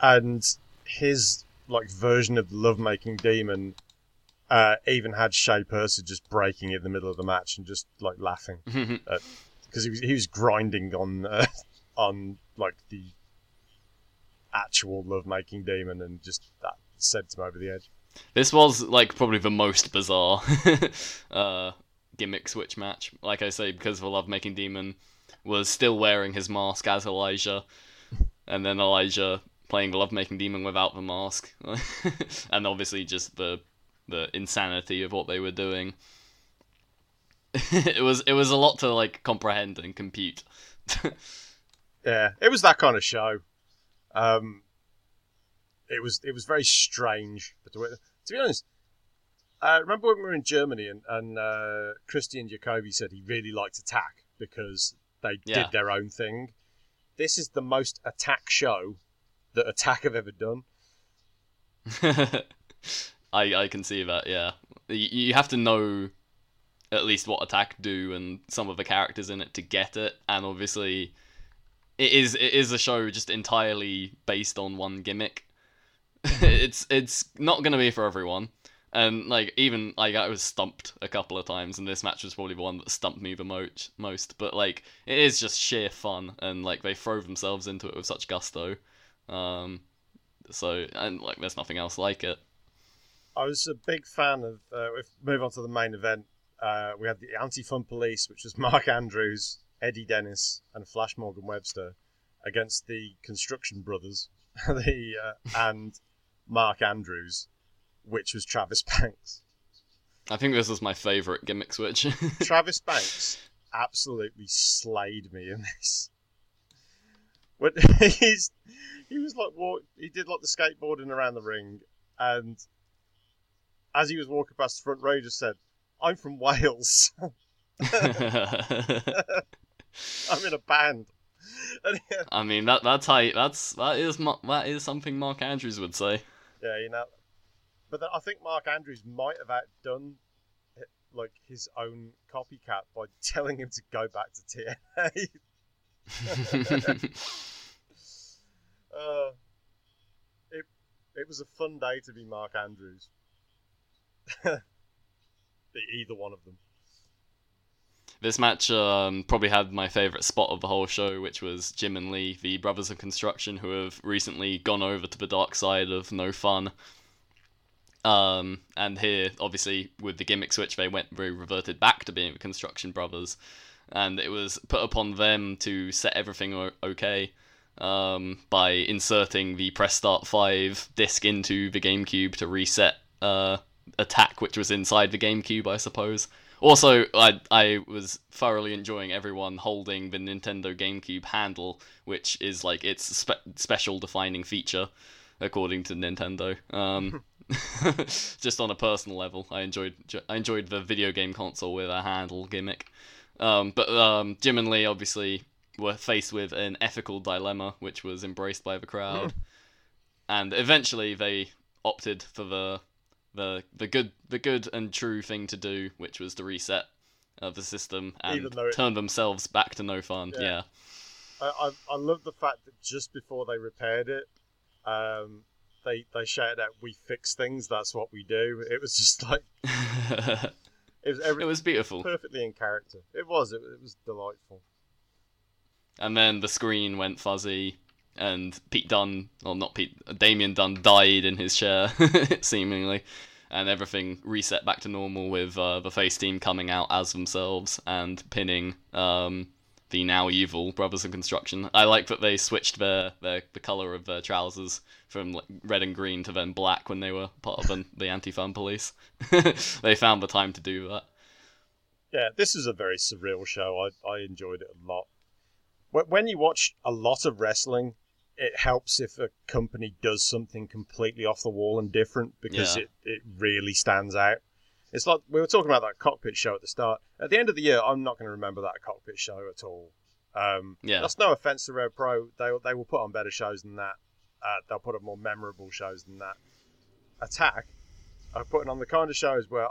and his like version of the Lovemaking Demon uh, even had Shea Purser just breaking in the middle of the match and just like laughing at. Because he was he was grinding on uh, on like the actual Lovemaking Demon, and just that sent him over the edge. This was like probably the most bizarre uh, gimmick switch match, like I say, because the Lovemaking Demon was still wearing his mask as Elijah, and then Elijah playing the Lovemaking Demon without the mask, and obviously just the the insanity of what they were doing. it was it was a lot to like comprehend and compute. Yeah, it was that kind of show. Um, it was it was very strange. But to, to be honest, I remember when we were in Germany and and uh, Christian Jacobi said he really liked Attack because they yeah. did their own thing. This is the most Attack show that Attack have ever done. I I can see that. Yeah, you, you have to know at least what Attack do and some of the characters in it to get it. And obviously it is it is a show just entirely based on one gimmick. it's it's not going to be for everyone. And like even like I was stumped a couple of times, and this match was probably the one that stumped me the most most. But like it is just sheer fun, and like they throw themselves into it with such gusto. Um, so and like there's nothing else like it. I was a big fan of uh, if we move on to the main event. Uh, we had the Anti-Fun Police, which was Mark Andrews, Eddie Dennis, and Flash Morgan Webster, against the Construction Brothers, the uh, and Mark Andrews, which was Travis Banks. I think this was my favourite gimmick switch. Travis Banks absolutely slayed me in this. When he's, he was like walk, he did like the skateboarding around the ring, and as he was walking past the front row, he just said, "I'm from Wales." I'm in a band. I mean that that's how you, that's that is that is something Mark Andrews would say. Yeah, you know. But I think Mark Andrews might have outdone like his own copycat by telling him to go back to T N A. uh, it it was a fun day to be Mark Andrews. Either one of them. This match um, probably had my favourite spot of the whole show, which was Jim and Lee, the Brothers of Construction, who have recently gone over to the dark side of No Fun. Um, and here, obviously, with the gimmick switch, they went they reverted back to being the Construction Brothers, and it was put upon them to set everything okay um, by inserting the Press Start five disc into the GameCube to reset Uh, Attack, which was inside the GameCube, I suppose. Also, I I was thoroughly enjoying everyone holding the Nintendo GameCube handle, which is like its spe- special defining feature, according to Nintendo. Um, just on a personal level, I enjoyed I enjoyed the video game console with a handle gimmick. Um, but um, Jim and Lee obviously were faced with an ethical dilemma, which was embraced by the crowd, and eventually they opted for the the the good the good and true thing to do, which was to reset uh, the system and it, turn themselves back to No Fun. Yeah, yeah. I, I I love the fact that just before they repaired it, um, they they shouted out, "We fix things. That's what we do." It was just like it was every, it was beautiful, perfectly in character. It was it, it was delightful. And then the screen went fuzzy. And Pete Dunne, or not Pete, Damien Dunne died in his chair, seemingly. And everything reset back to normal with uh, the face team coming out as themselves and pinning um, the now evil Brothers of Construction. I like that they switched their, their the colour of their trousers from like, red and green to then black when they were part of an, the Anti-Fun Police. They found the time to do that. Yeah, this is a very surreal show. I, I enjoyed it a lot. When you watch a lot of wrestling, it helps if a company does something completely off the wall and different, because yeah. it, it really stands out. It's like we were talking about that Cockpit show at the start. At the end of the year, I'm not going to remember that Cockpit show at all. Um, yeah. That's no offense to RevPro. They they will put on better shows than that. Uh, they'll put on more memorable shows than that. Attack are putting on the kind of shows where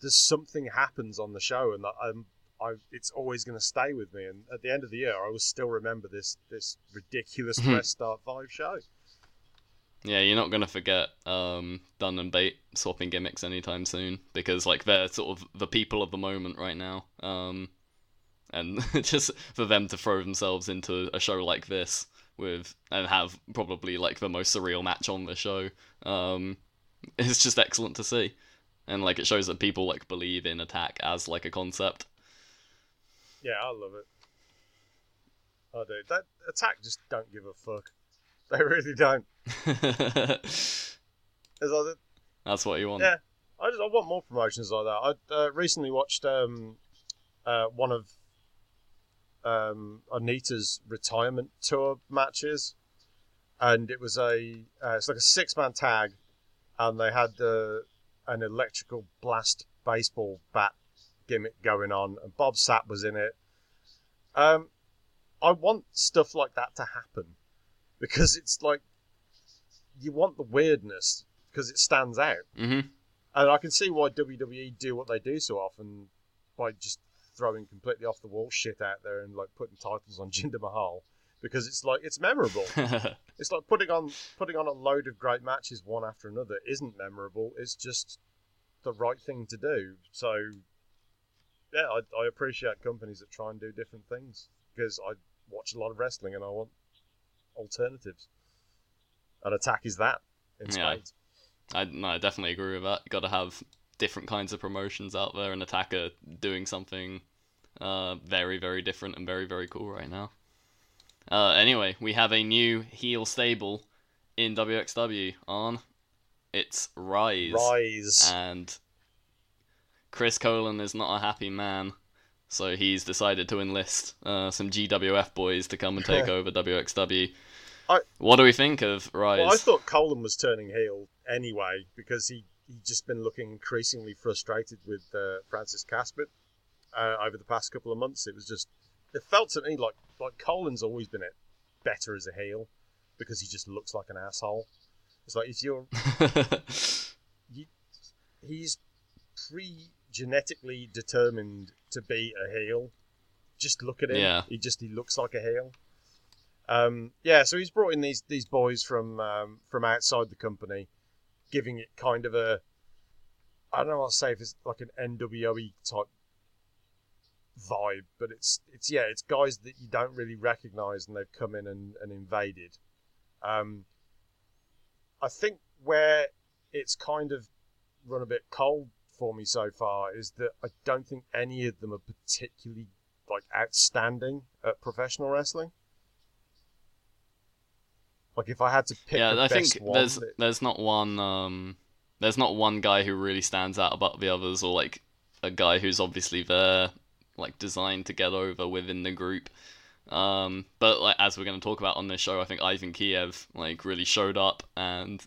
there's something happens on the show, and I'm, I, it's always going to stay with me. And at the end of the year, I will still remember this this ridiculous press start five show. Yeah, you're not going to forget um, Dunne and Bate swapping gimmicks anytime soon, because like they're sort of the people of the moment right now. Um, and just for them to throw themselves into a show like this with and have probably like the most surreal match on the show, um, it's just excellent to see. And like it shows that people like believe in Attack as like a concept. Yeah, I love it. I do. That Attack just don't give a fuck. They really don't. like, That's what you want. Yeah, I just I want more promotions like that. I uh, recently watched um, uh, one of um, Anita's retirement tour matches, and it was a uh, it's like a six man tag, and they had the. Uh, an electrical blast baseball bat gimmick going on, and Bob Sapp was in it. Um, I want stuff like that to happen, because it's like, you want the weirdness, because it stands out. Mm-hmm. And I can see why W W E do what they do so often, by just throwing completely off the wall shit out there and like putting titles on Jinder Mahal, because it's like, it's memorable. It's like putting on putting on a load of great matches one after another isn't memorable. It's just the right thing to do. So, yeah, I, I appreciate companies that try and do different things, because I watch a lot of wrestling and I want alternatives. And Attack is that. In yeah, I, I, no, I definitely agree with that. Got to have different kinds of promotions out there, and Attack are doing something uh, very, very different and very, very cool right now. Uh, anyway, we have a new heel stable in W X W on. It's Rise. Rise. And Chris Colin is not a happy man, so he's decided to enlist uh, some G W F boys to come and take over W X W. I, what do we think of Rise? Well, I thought Colin was turning heel anyway, because he, he'd just been looking increasingly frustrated with uh, Francis Casper uh, over the past couple of months. It was just... It felt to me like, like Colin's always been it better as a heel, because he just looks like an asshole. It's like, if you're... you, he's pre-genetically determined to be a heel. Just look at him. Yeah. He just he looks like a heel. Um, yeah, so he's brought in these, these boys from um, from outside the company, giving it kind of a... I don't know what I'll say, if it's like an N W O E type vibe, but it's it's yeah it's guys that you don't really recognize, and they've come in and, and invaded. um I think where it's kind of run a bit cold for me so far is that I don't think any of them are particularly like outstanding at professional wrestling. Like, if I had to pick yeah the I best think one, there's it... there's not one um there's not one guy who really stands out above the others, or like a guy who's obviously there like designed to get over within the group. Um, but like as we're going to talk about on this show, I think Ivan Kiev like really showed up, and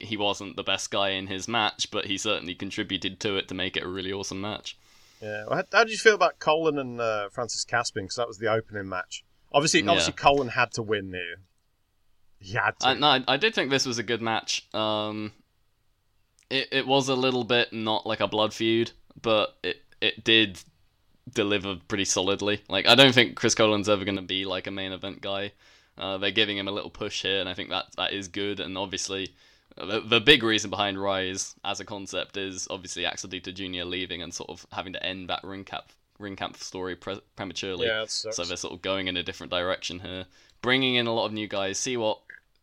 he wasn't the best guy in his match, but he certainly contributed to it to make it a really awesome match. Yeah. Well, how, how did you feel about Colin and uh, Francis Caspin? Because that was the opening match. Obviously, obviously yeah. Colin had to win here. He had to. I, no, I did think this was a good match. Um, it, it was a little bit not like a blood feud, but it, it did... deliver pretty solidly. Like, I don't think Chris Colin's ever going to be like a main event guy. Uh, they're giving him a little push here, and I think that that is good. And obviously, the, the big reason behind Rise as a concept is obviously Axelita Junior leaving and sort of having to end that ring camp ring camp story pre- prematurely. Yeah, so they're sort of going in a different direction here, bringing in a lot of new guys. See what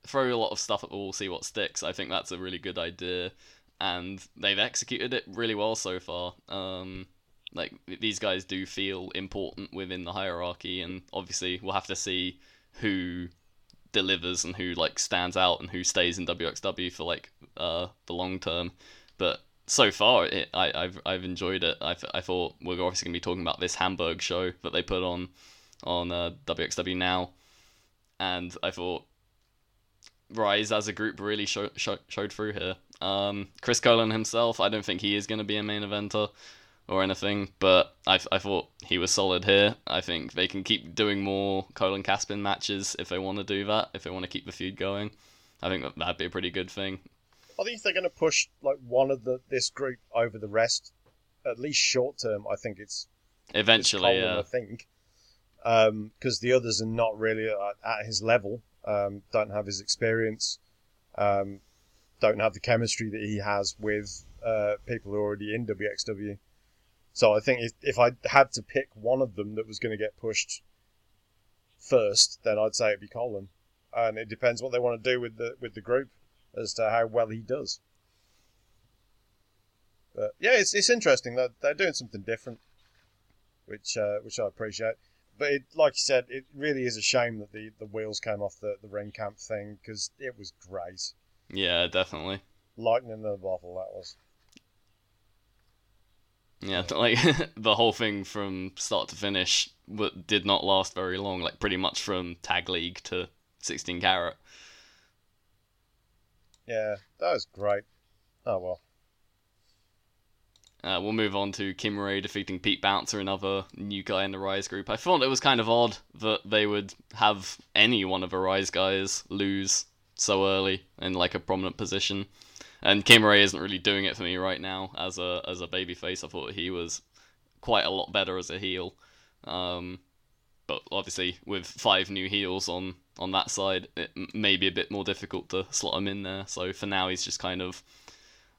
throw a lot of stuff at the wall, see what sticks. I think that's a really good idea, and they've executed it really well so far. Um, Like, these guys do feel important within the hierarchy, and obviously we'll have to see who delivers and who, like, stands out and who stays in W X W for, like, uh, the long term. But so far, it, I, I've I've enjoyed it. I, I thought we're obviously going to be talking about this Hamburg show that they put on on uh, W X W Now, and I thought Rise as a group really show, show, showed through here. Um, Chris Colin himself, I don't think he is going to be a main eventer. or anything, but I, I thought he was solid here. I think they can keep doing more Colin Caspin matches if they want to do that, if they want to keep the feud going. I think that, that'd be a pretty good thing. I think if they're going to push like one of the this group over the rest, at least short term, I think it's eventually. It's Colin, yeah. I think because um, the others are not really at, at his level, um, don't have his experience, um, don't have the chemistry that he has with uh, people who are already in W X W. So I think if, if I had to pick one of them that was going to get pushed first, then I'd say it'd be Colin. And it depends what they want to do with the with the group as to how well he does. But yeah, it's it's interesting that they're, they're doing something different, which uh, which I appreciate. But it, like you said, it really is a shame that the, the wheels came off the, the ring camp thing because it was great. Yeah, definitely. Lightning in a bottle, that was. Yeah, like the whole thing from start to finish did not last very long. Like pretty much from Tag League to sixteen karat. Yeah, that was great. Oh well. Uh, we'll move on to Kim Ray defeating Pete Bouncer, another new guy in the Rise group. I thought it was kind of odd that they would have any one of the Rise guys lose so early in like a prominent position. And Kim Ray isn't really doing it for me right now as a as a babyface. I thought he was quite a lot better as a heel. Um, but obviously, with five new heels on, on that side, it may be a bit more difficult to slot him in there. So for now, he's just kind of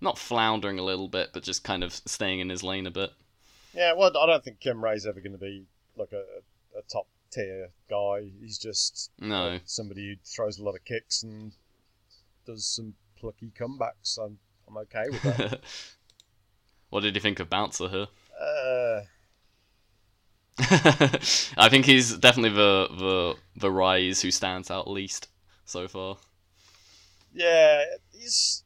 not floundering a little bit, but just kind of staying in his lane a bit. Yeah, well, I don't think Kim Ray's ever going to be like a, a top tier guy. He's just no. like, somebody who throws a lot of kicks and does some lucky comebacks. I'm I'm okay with that. What did you think of Bouncer here? Uh... I think he's definitely the the the Rise who stands out least so far. Yeah, he's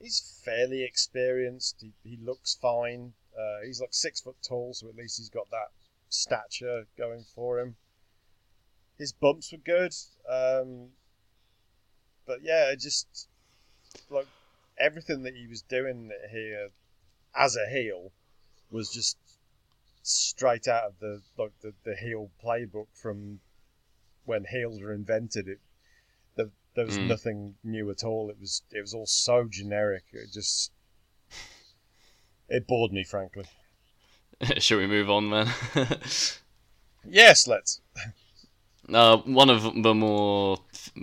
he's fairly experienced. He, he looks fine. Uh, he's like six foot tall, so at least he's got that stature going for him. His bumps were good, um, but yeah, it just. Like everything that he was doing here as a heel was just straight out of the like the, the heel playbook from when heels were invented. It the, there was mm. nothing new at all. It was it was all so generic. It just it bored me, frankly. Shall we move on then? Yes, let's. Uh, one of the more,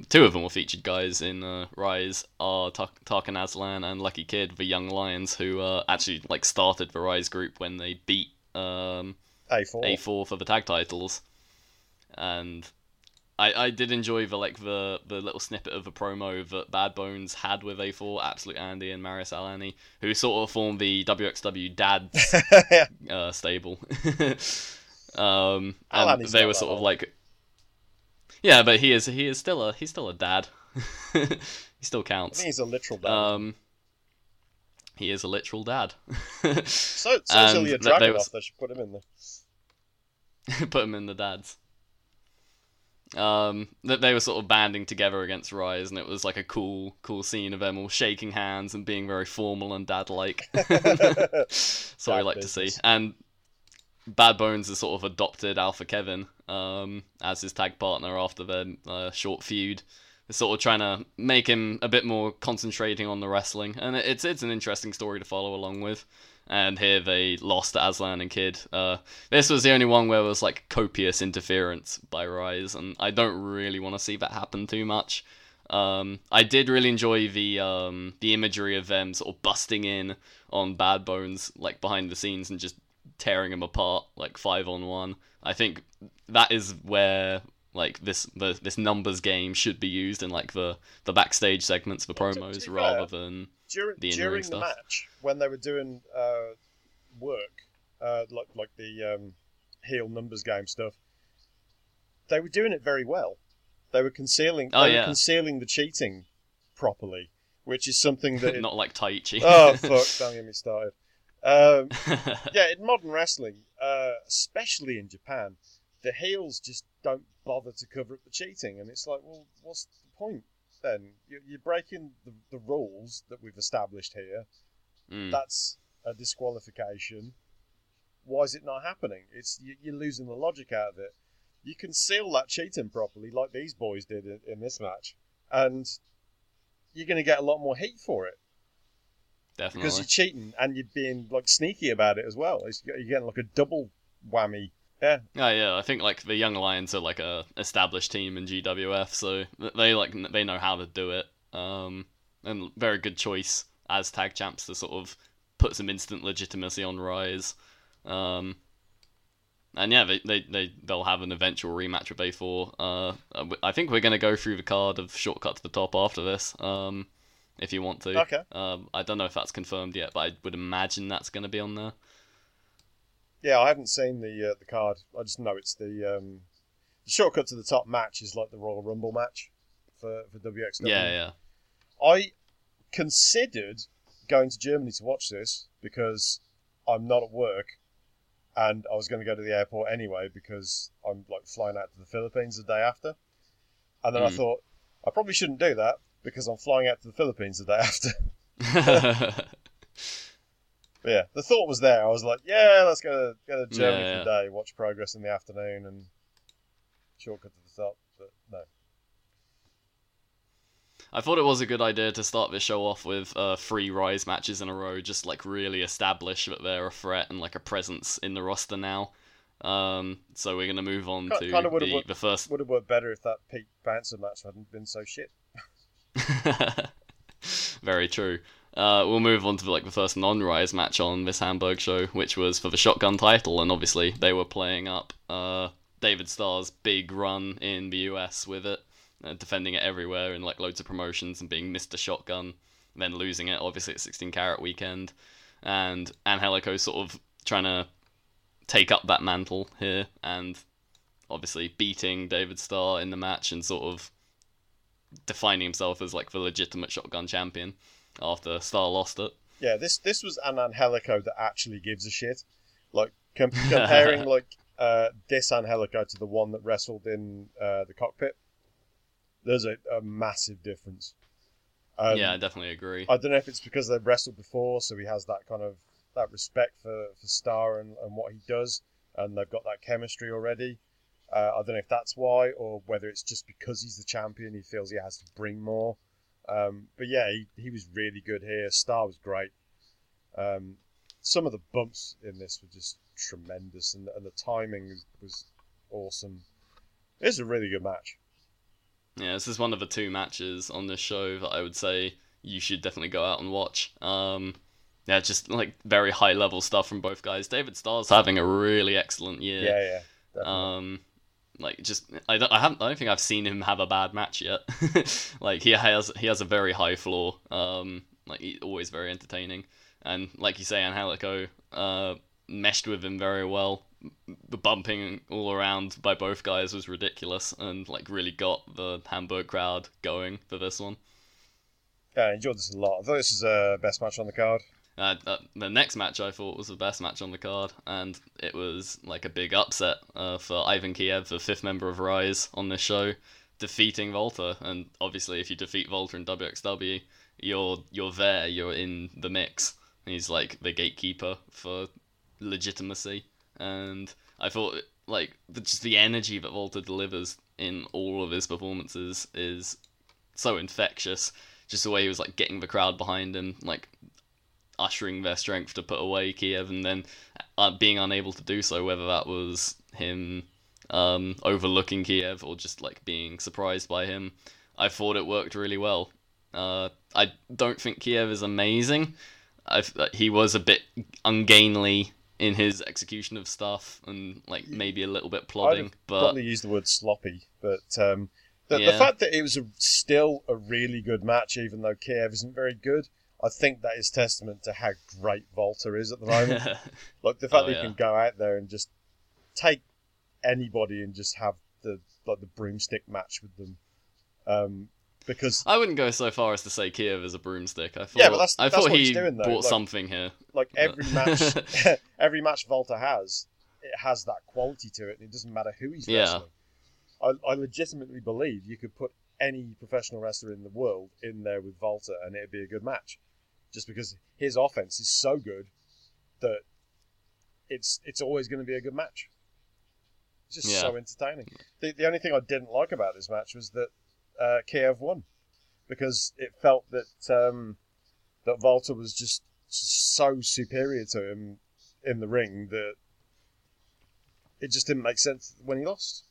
two of the more featured guys in uh, Rise are T- Tarkan Aslan and Lucky Kid, the Young Lions, who uh, actually like started the Rise group when they beat um, A four for the tag titles. And I, I did enjoy the like the, the little snippet of a promo that Bad Bones had with A four, Absolute Andy and Marius Alani, who sort of formed the W X W Dads uh, stable. um, and they were sort of like... Yeah, but he is he is still a he's still a dad. He still counts. I think he's a literal dad. Um, he is a literal dad. so so silly a dragon off. They should put him in there. Put him in the dads. Um, that they were sort of banding together against Rise, and it was like a cool cool scene of them all shaking hands and being very formal and dad-like. So I like business. To see and. Bad Bones has sort of adopted Alpha Kevin um, as his tag partner after their uh, short feud. They're sort of trying to make him a bit more concentrating on the wrestling, and it's it's an interesting story to follow along with. And here they lost to Aslan and Kid. Uh, this was the only one where there was like copious interference by Rise, and I don't really want to see that happen too much. Um, I did really enjoy the um, the imagery of them sort of busting in on Bad Bones like behind the scenes and just tearing him apart like five on one. I think that is where like this the, this numbers game should be used in like the, the backstage segments for promos rather than during the during the stuff. Match when they were doing uh, work uh, like like the um, heel numbers game stuff. They were doing it very well. They were concealing they oh, yeah. were concealing the cheating properly, which is something that it... not like Tai Chi. Oh fuck! Don't get me started. Um, yeah, in modern wrestling, uh, especially in Japan, the heels just don't bother to cover up the cheating, and it's like, well, what's the point then? You're breaking the, the rules that we've established here. Mm. That's a disqualification. why is it not happening? It's you're losing the logic out of it. You can seal that cheating properly, like these boys did in, in this match, and you're going to get a lot more heat for it. Definitely, because you're cheating and you're being like sneaky about it as well. It's, you're getting like a double whammy. Yeah. Oh, yeah. I think like the Young Lions are like a established team in G W F, so they like they know how to do it. Um, and very good choice as tag champs to sort of put some instant legitimacy on Rise. Um, and yeah, they, they, they, they'll have an eventual rematch with A four. Uh, I think we're going to go through the card of Shortcut to the Top after this, um, if you want to. Okay. Um, I don't know if that's confirmed yet, but I would imagine that's going to be on there. Yeah, I haven't seen the uh, the card. I just know it's the, um, the Shortcut to the Top match is like the Royal Rumble match for, for W X W. Yeah, yeah. I considered going to Germany to watch this because I'm not at work and I was going to go to the airport anyway because I'm like flying out to the Philippines the day after. And then mm. I thought, I probably shouldn't do that because I'm flying out to the Philippines the day after. Yeah, the thought was there. I was like, yeah, let's go to, go to Germany yeah, yeah. for the day, watch Progress in the afternoon and Shortcut to the Top, but no. I thought it was a good idea to start this show off with uh, three Rise matches in a row, just like really establish that they're a threat and like a presence in the roster now. Um, so we're going to move on kind, to kind of the, worked, the first... Would have worked better if that Pete Banser match hadn't been so shit. Very true. Uh, we'll move on to like the first non-Rise match on this Hamburg show, which was for the Shotgun title, and obviously they were playing up uh, David Starr's big run in the U S with it. Uh, defending it everywhere in like loads of promotions and being Mister Shotgun, and then losing it obviously at sixteen karat weekend, and Angelico sort of trying to take up that mantle here and obviously beating David Starr in the match and sort of defining himself as like the legitimate Shotgun champion after Starr lost it. Yeah, this this was an Angelico that actually gives a shit. Like com- comparing like uh, this Angelico to the one that wrestled in uh, the cockpit. There's a, a massive difference. Um, yeah, I definitely agree. I don't know if it's because they've wrestled before, so he has that kind of that respect for, for Starr and, and what he does, and they've got that chemistry already. Uh, I don't know if that's why, or whether it's just because he's the champion, he feels he has to bring more. Um, but yeah, he, he was really good here. Starr was great. Um, some of the bumps in this were just tremendous, and, and the timing was, was awesome. It was a really good match. Yeah, this is one of the two matches on this show that I would say you should definitely go out and watch. Um, yeah, just like very high level stuff from both guys. David Starr's having a really excellent year. Yeah, yeah. Um, like just I don't I haven't I don't think I've seen him have a bad match yet. Like he has he has a very high floor. Um, like he's always very entertaining, and like you say, Angelico uh meshed with him very well. The bumping all around by both guys was ridiculous and like really got the Hamburg crowd going for this one. Yeah, I enjoyed this a lot. I thought this was the uh, best match on the card. Uh, uh, the next match I thought was the best match on the card, and it was like a big upset uh, for Ivan Kiev, the fifth member of Rise on this show, defeating Volta. And obviously if you defeat Volta in W X W, you're you're there, you're in the mix. And he's like the gatekeeper for legitimacy. And I thought, like, the, just the energy that Volta delivers in all of his performances is so infectious. Just the way he was, like, getting the crowd behind him, like, ushering their strength to put away Kiev, and then uh, being unable to do so, whether that was him um, overlooking Kiev or just, like, being surprised by him. I thought it worked really well. Uh, I don't think Kiev is amazing. I've, he was a bit ungainly in his execution of stuff, and like maybe a little bit plodding. I'd but... probably use the word sloppy, but um, the, yeah. the fact that it was a, still a really good match, even though Kiev isn't very good, I think that is testament to how great Volta is at the moment. Like the fact oh, that he yeah. can go out there and just take anybody and just have the like the broomstick match with them. Um, Because I wouldn't go so far as to say Kiev is a broomstick. I thought, yeah, but that's, I that's thought what he's he doing, though. Bought like, something here. Like every match, every match Volta has, it has that quality to it, and it doesn't matter who he's wrestling. Yeah. I, I legitimately believe you could put any professional wrestler in the world in there with Volta, and it'd be a good match, just because his offense is so good that it's it's always going to be a good match. It's just yeah. so entertaining. The, the only thing I didn't like about this match was that uh, K F won, because it felt that um, that Volta was just so superior to him in the ring that it just didn't make sense when he lost.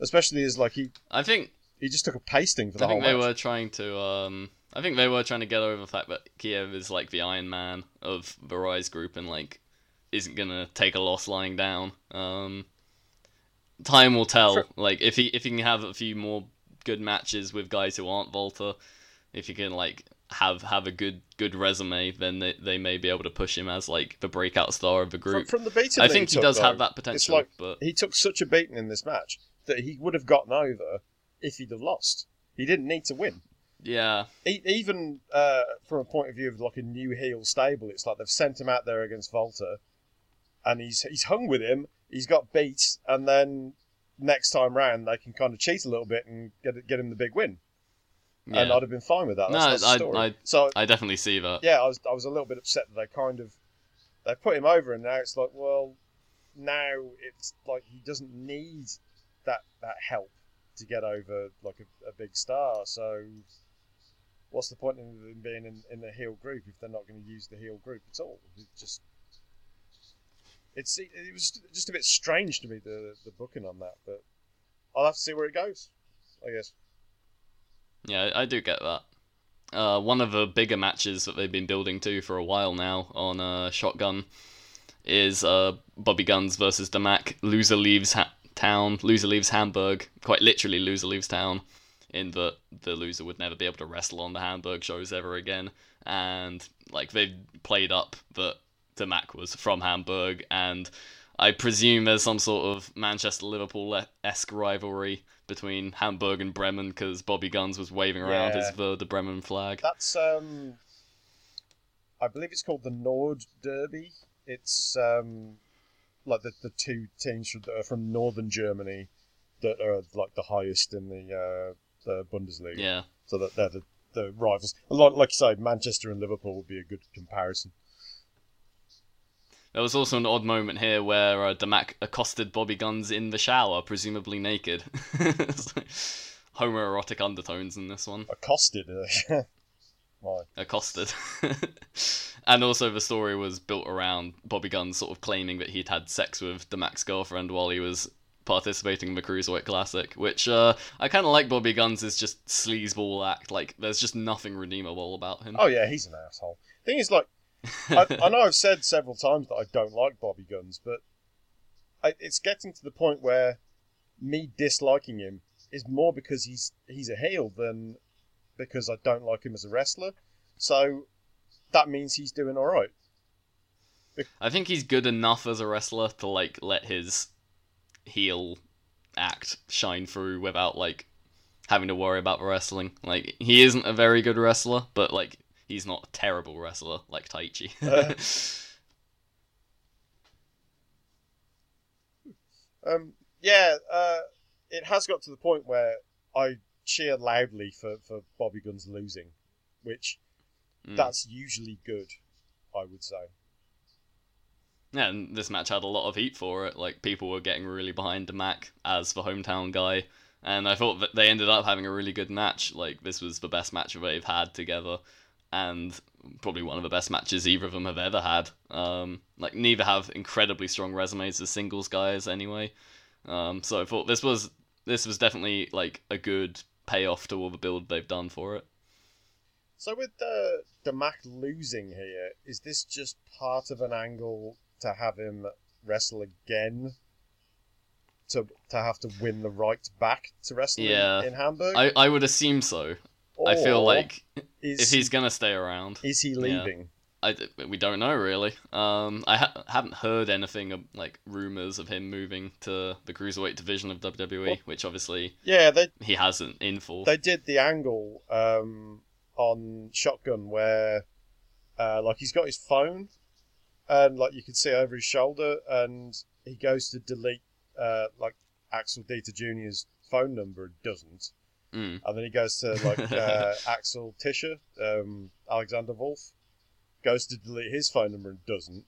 Especially as like he, I think he just took a pasting for the I whole match. I think they were trying to. Um... I think they were trying to get over the fact that Kiev is like the Iron Man of the Rise group and like isn't gonna take a loss lying down. Um, time will tell. Sure. Like if he if he can have a few more good matches with guys who aren't Volta, if he can like have have a good good resume, then they, they may be able to push him as like the breakout star of the group. From, from the beating, I think he, he took, does though, have that potential. It's like, but he took such a beating in this match that he would have gotten over if he'd have lost. He didn't need to win. Yeah. Even uh, from a point of view of like a new heel stable, it's like they've sent him out there against Volta, and he's he's hung with him. He's got beat, and then next time round they can kind of cheat a little bit and get get him the big win. Yeah. And I'd have been fine with that. That's, no, that's I, I, so, I definitely see that. Yeah, I was I was a little bit upset that they kind of they put him over, and now it's like, well, now it's like he doesn't need that that help to get over like a, a big star. So what's the point in them being in, in the heel group if they're not going to use the heel group at all? It just, it's it was just a bit strange to me, the the booking on that, but I'll have to see where it goes, I guess. Yeah, I do get that. Uh, one of the bigger matches that they've been building to for a while now on uh, Shotgun is uh, Bobby Guns versus Damac. Loser leaves ha- town, loser leaves Hamburg, quite literally loser leaves town, in that the loser would never be able to wrestle on the Hamburg shows ever again. And like they played up that Damac was from Hamburg, and I presume there's some sort of Manchester-Liverpool-esque rivalry between Hamburg and Bremen, because Bobby Guns was waving around yeah. his the, the Bremen flag. That's um, I believe it's called the Nord Derby. It's um, like the the two teams from uh, from northern Germany that are like the highest in the. Uh, The Bundesliga, yeah. So that they're the, the rivals. Like, like you say, Manchester and Liverpool would be a good comparison. There was also an odd moment here where uh, Damac accosted Bobby Guns in the shower, presumably naked. Like homoerotic undertones in this one. Accosted, uh, why? Accosted. And also, the story was built around Bobby Guns sort of claiming that he'd had sex with Damac's girlfriend while he was participating in the Cruiserweight Classic, which uh, I kind of like. Bobby Guns is just sleazeball act. Like, there's just nothing redeemable about him. Oh yeah, he's an asshole. Thing is, like, I, I know I've said several times that I don't like Bobby Guns, but I, it's getting to the point where me disliking him is more because he's he's a heel than because I don't like him as a wrestler. So that means he's doing all right. I think he's good enough as a wrestler to like let his heel act shine through without like having to worry about the wrestling. Like, he isn't a very good wrestler, but like he's not a terrible wrestler like Taichi. uh, um yeah uh it has got to the point where I cheer loudly for for Bobby Guns losing, which mm. that's usually good, I would say. Yeah, and this match had a lot of heat for it. Like, people were getting really behind Damac as the hometown guy, and I thought that they ended up having a really good match. Like, this was the best match they've had together, and probably one of the best matches either of them have ever had. Um, like, neither have incredibly strong resumes as singles guys, anyway. Um, so I thought this was this was definitely like a good payoff to all the build they've done for it. So with the Damac losing here, is this just part of an angle to have him wrestle again, to to have to win the right back to wrestle yeah. in, in Hamburg? I, I would assume so. Or I feel like is, if he's going to stay around... Is he leaving? Yeah, I, we don't know, really. Um, I ha- haven't heard anything, of, like, rumours of him moving to the Cruiserweight division of W W E, well, which obviously yeah, they, he hasn't in for. They did the angle um, on Shotgun where uh, like he's got his phone, and like you can see over his shoulder, and he goes to delete uh, like Axel Dieter Junior's phone number and doesn't, mm. and then he goes to like uh, Axel Tischer, um, Alexander Wolf, goes to delete his phone number and doesn't,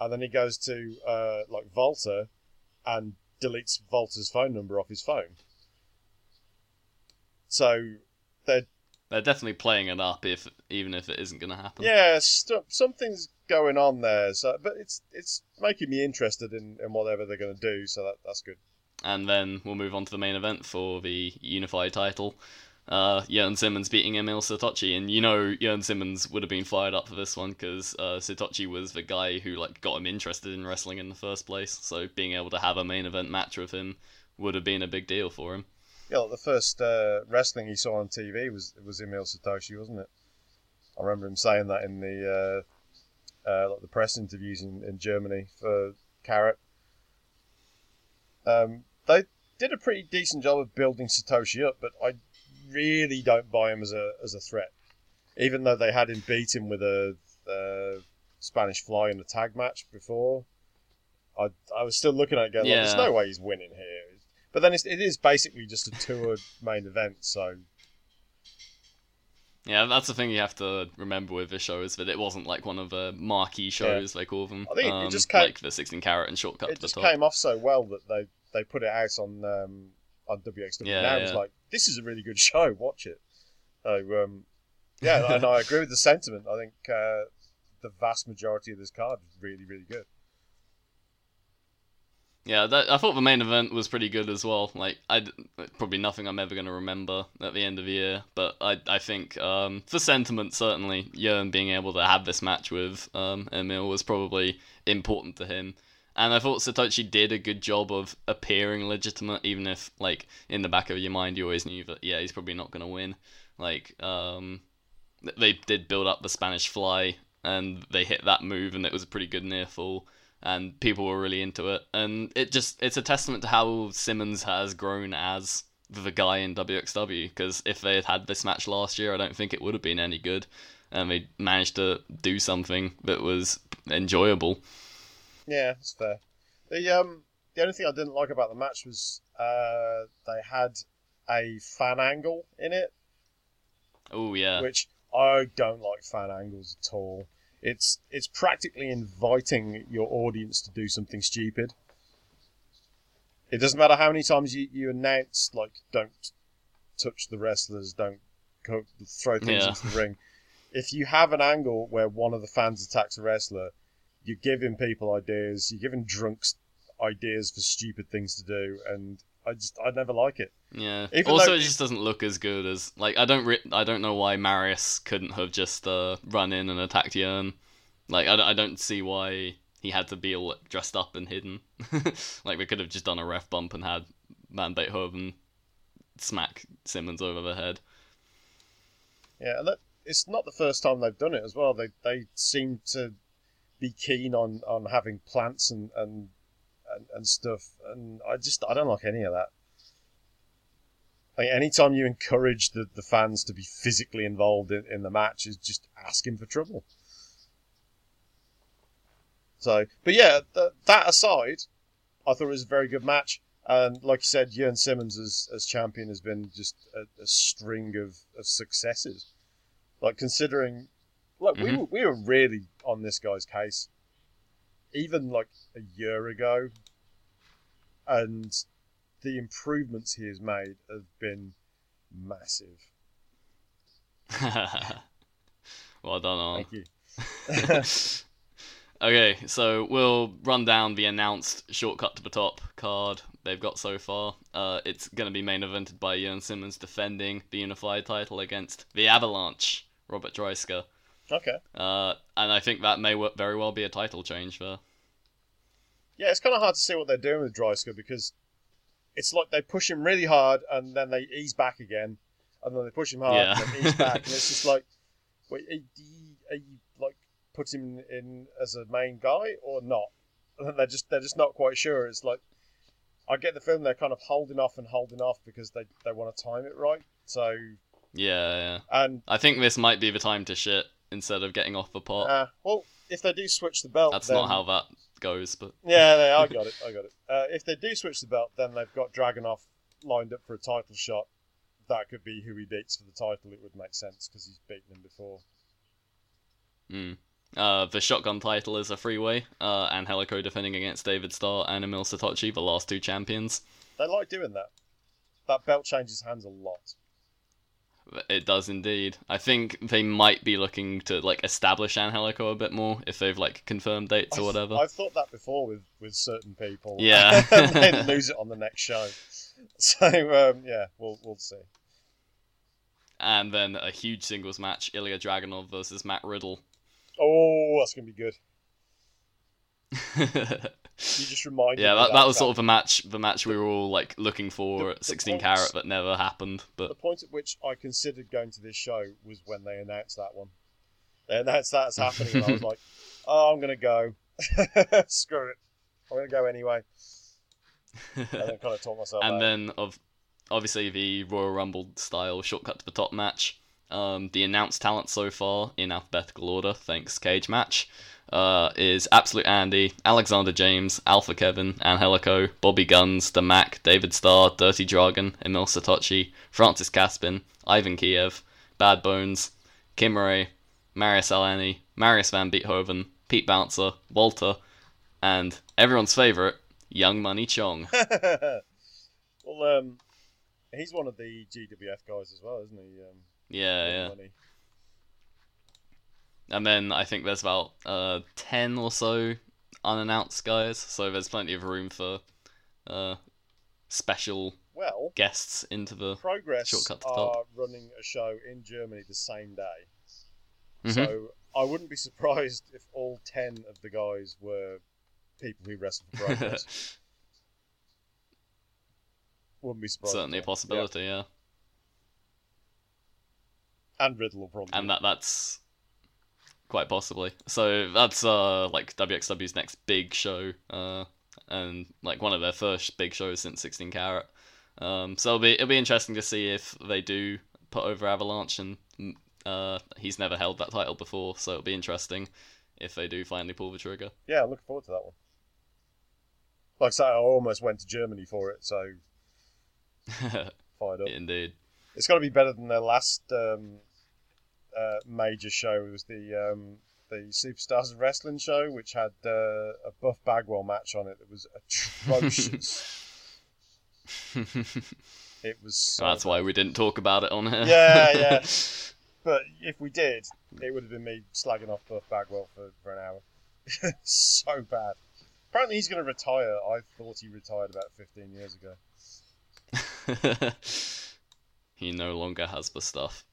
and then he goes to uh, like Volta and deletes Volta's phone number off his phone. So they're they're definitely playing it up, if even if it isn't going to happen. Yeah, st- something's going on there. So, but it's it's making me interested in, in whatever they're going to do. So that that's good. And then we'll move on to the main event for the unified title. Uh, Jørn Simmons beating Emil Satochi, and you know Jørn Simmons would have been fired up for this one because uh, Satochi was the guy who like got him interested in wrestling in the first place, so being able to have a main event match with him would have been a big deal for him. Yeah, like the first uh, wrestling he saw on T V was was Emil Satochi, wasn't it? I remember him saying that in the uh, uh, like the press interviews in, in Germany for Carrot. Um, they did a pretty decent job of building Satoshi up, but I really don't buy him as a as a threat, even though they had him beat him with a uh, Spanish Fly in a tag match before. I I was still looking at it going, yeah. Like, there's no way he's winning here. But then it's, it is basically just a tour main event, so... Yeah, that's the thing you have to remember with this show, is that it wasn't like one of the marquee shows, yeah. They call them. I think it, um, it just came... Like the sixteen karat and Shortcut to the Top. It just came off so well that they, they put it out on... Um, on W X W, yeah, now yeah. It's like, this is a really good show, watch it. So, um, yeah, and I agree with the sentiment. I think uh, the vast majority of this card is really, really good. Yeah, that, I thought the main event was pretty good as well. Like, I probably nothing I'm ever going to remember at the end of the year, but I I think um, for sentiment, certainly, Jørn being able to have this match with um, Emil was probably important to him. And I thought Satochi did a good job of appearing legitimate, even if, like, in the back of your mind, you always knew that, yeah, he's probably not going to win. Like, um, they did build up the Spanish Fly, and they hit that move, and it was a pretty good near fall, and people were really into it. And it just, it's a testament to how Simmons has grown as the guy in W X W, because if they had had this match last year, I don't think it would have been any good. And they managed to do something that was enjoyable. Yeah, that's fair. The um the only thing I didn't like about the match was uh they had a fan angle in it. Oh yeah. Which I don't like fan angles at all. It's it's practically inviting your audience to do something stupid. It doesn't matter how many times you, you announce like don't touch the wrestlers, don't go, throw things yeah. into the ring. If you have an angle where one of the fans attacks a wrestler, you're giving people ideas. You're giving drunks ideas for stupid things to do, and I just I never like it. Yeah. Even also, though... it just doesn't look as good as like I don't re- I don't know why Marius couldn't have just uh, run in and attacked Jørn. Like I d- I don't see why he had to be all dressed up and hidden. Like we could have just done a ref bump and had Van Beethoven smack Simmons over the head. Yeah, and that, it's not the first time they've done it as well. They they seem to. Be keen on, on having plants and, and and and stuff, and I just I don't like any of that. Like anytime you encourage the, the fans to be physically involved in, in the match is just asking for trouble. So, but yeah, th- that aside, I thought it was a very good match, and like you said, Jørn Simmons as as champion has been just a, a string of, of successes. Like considering. Look, mm-hmm. we were, we were really on this guy's case, even like a year ago, and the improvements he has made have been massive. Well done, Arn. Thank you. Okay, so we'll run down the announced Shortcut to the Top card they've got so far. Uh, it's going to be main evented by Jørn Simmons defending the unified title against the Avalanche, Robert Dreisker. Okay. Uh, and I think that may w- very well be a title change there. Yeah, it's kind of hard to see what they're doing with Dreisker because it's like they push him really hard and then they ease back again, and then they push him hard yeah. and then ease back, and it's just like, wait, are you, are you like put him in as a main guy or not? And they're just they're just not quite sure. It's like I get the feeling they're kind of holding off and holding off because they they want to time it right. So yeah, yeah. And I think this might be the time to shit. Instead of getting off the pot. Uh, well, if they do switch the belt... That's then... not how that goes, but... Yeah, they, I got it, I got it. Uh, if they do switch the belt, then they've got Dragunov lined up for a title shot. That could be who he beats for the title. It would make sense, because he's beaten him before. Mm. Uh, the Shotgun title is a three-way, uh, and Helico defending against David Starr and Emil Satochi, the last two champions. They like doing that. That belt changes hands a lot. It does indeed. I think they might be looking to like establish Angelico a bit more if they've like confirmed dates I've, or whatever. I've thought that before with, with certain people. Yeah, they lose it on the next show. So um, yeah, we'll we'll see. And then a huge singles match: Ilya Dragunov versus Matt Riddle. Oh, that's gonna be good. You just reminded yeah, me. Yeah, that, that, that was sort of the match, the match we were all like looking for at sixteen karat, but never happened. But the point at which I considered going to this show was when they announced that one. They announced that's happening, and I was like, "Oh, I'm gonna go. Screw it. I'm gonna go anyway." And then kind of taught myself. And out. Then of obviously the Royal Rumble style shortcut to the top match. Um, the announced talent so far in alphabetical order, thanks cage match. Uh, is Absolute Andy, Alexander James, Alpha Kevin, Angelico, Bobby Guns, The Mac, David Starr, Dirty Dragon, Emil Satochi, Francis Caspin, Ivan Kiev, Bad Bones, Kim Ray, Marius Alani, Marius Van Beethoven, Pete Bouncer, Walter, and everyone's favourite, Young Money Chong. Well, um, he's one of the G W F guys as well, isn't he? Um, yeah, yeah. Money. And then I think there's about uh, ten or so unannounced guys, so there's plenty of room for uh, special well, guests into the Progress shortcut to the top. Progress are running a show in Germany the same day, mm-hmm. so I wouldn't be surprised if all ten of the guys were people who wrestled for Progress. Wouldn't be surprised. Certainly a possibility, yeah. yeah. And Riddle will probably. And that that's... Quite possibly. So that's uh like W X W's next big show, uh, and like one of their first big shows since sixteen karat. Um, so it'll be it'll be interesting to see if they do put over Avalanche, and uh, he's never held that title before, so it'll be interesting if they do finally pull the trigger. Yeah, I'm looking forward to that one. Like I said, I almost went to Germany for it, so fired up. Indeed, it's got to be better than their last. Um... Uh, major show was the um, the Superstars of Wrestling show, which had uh, a Buff Bagwell match on it that was atrocious. It was. So That's bad. Why we didn't talk about it on here. Yeah, yeah. But if we did, it would have been me slagging off Buff Bagwell for, for an hour. So bad. Apparently, he's going to retire. I thought he retired about fifteen years ago. He no longer has the stuff.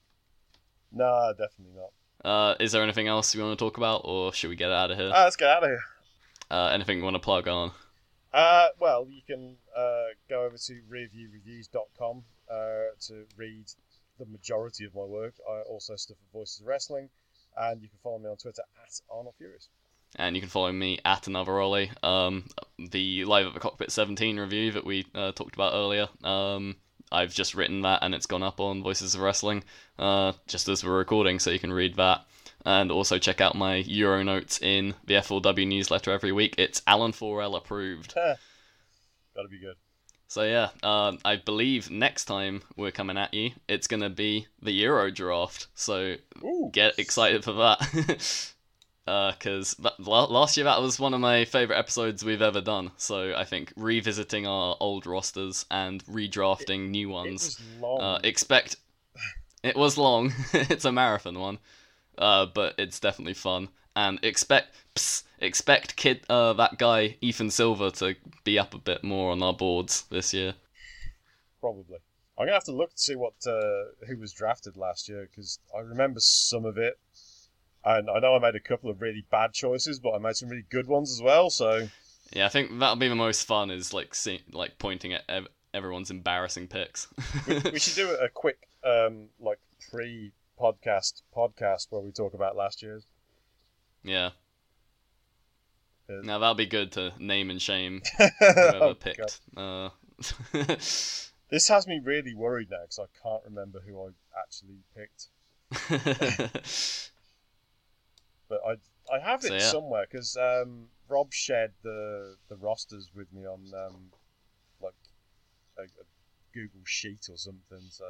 No, definitely not. Uh, is there anything else you want to talk about, or should we get out of here? Uh, let's get out of here. Uh, anything you want to plug on? Uh, well, you can uh, go over to review reviews dot com uh, to read the majority of my work. I also stuff at Voices of Wrestling, and you can follow me on Twitter at Arnold Furious. And you can follow me at Another Ollie. Um, the Live at the Cockpit seventeen review that we uh, talked about earlier. Um, I've just written that, and it's gone up on Voices of Wrestling, uh, just as we're recording, so you can read that. And also check out my Euro notes in the F four W newsletter every week. It's Alan Forel approved. Gotta be good. So yeah, uh, I believe next time we're coming at you, it's gonna be the Euro draft. So Ooh. Get excited for that. Because uh, last year that was one of my favourite episodes we've ever done, so I think revisiting our old rosters and redrafting it, new ones. It was long. Uh, expect it was long. It's a marathon one, uh, but it's definitely fun. And expect pss, expect kid uh, that guy Ethan Silver to be up a bit more on our boards this year. Probably. I'm gonna have to look to see what uh, who was drafted last year, because I remember some of it. And I know I made a couple of really bad choices, but I made some really good ones as well, so... Yeah, I think that'll be the most fun, is like see, like pointing at ev- everyone's embarrassing picks. we, we should do a quick um, like pre-podcast podcast where we talk about last year's. Yeah. yeah. Now, that'll be good to name and shame whoever oh, picked. Uh... This has me really worried now, because I can't remember who I actually picked. But I I have it so, yeah. somewhere, because um, Rob shared the the rosters with me on um, like a, a Google Sheet or something. So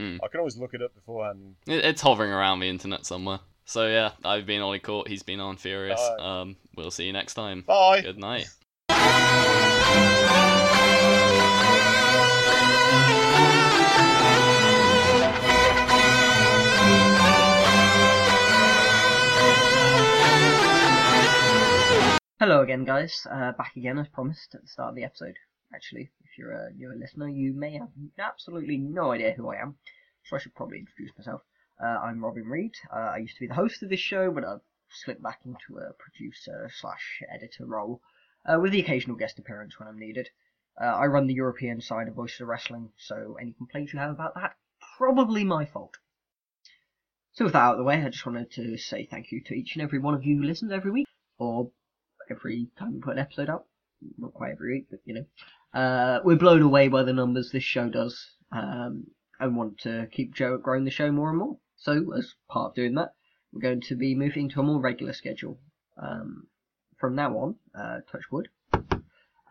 Mm. I can always look it up beforehand. It's hovering around the internet somewhere. So yeah, I've been Ollie Court, he's been Alan Furious. Bye. Um, we'll see you next time. Bye. Good night. Hello again, guys. Uh, back again, as promised at the start of the episode. Actually, if you're a newer listener, you may have absolutely no idea who I am, so I should probably introduce myself. Uh, I'm Robin Reed. Uh, I used to be the host of this show, but I've slipped back into a producer slash editor role, uh, with the occasional guest appearance when I'm needed. Uh, I run the European side of Voices of Wrestling, so any complaints you have about that, probably my fault. So with that out of the way, I just wanted to say thank you to each and every one of you who listens every week, or every time we put an episode up. Not quite every week, but you know. Uh, we're blown away by the numbers this show does, um, and want to keep growing the show more and more. So, as part of doing that, we're going to be moving to a more regular schedule. Um, from now on, uh, touch wood,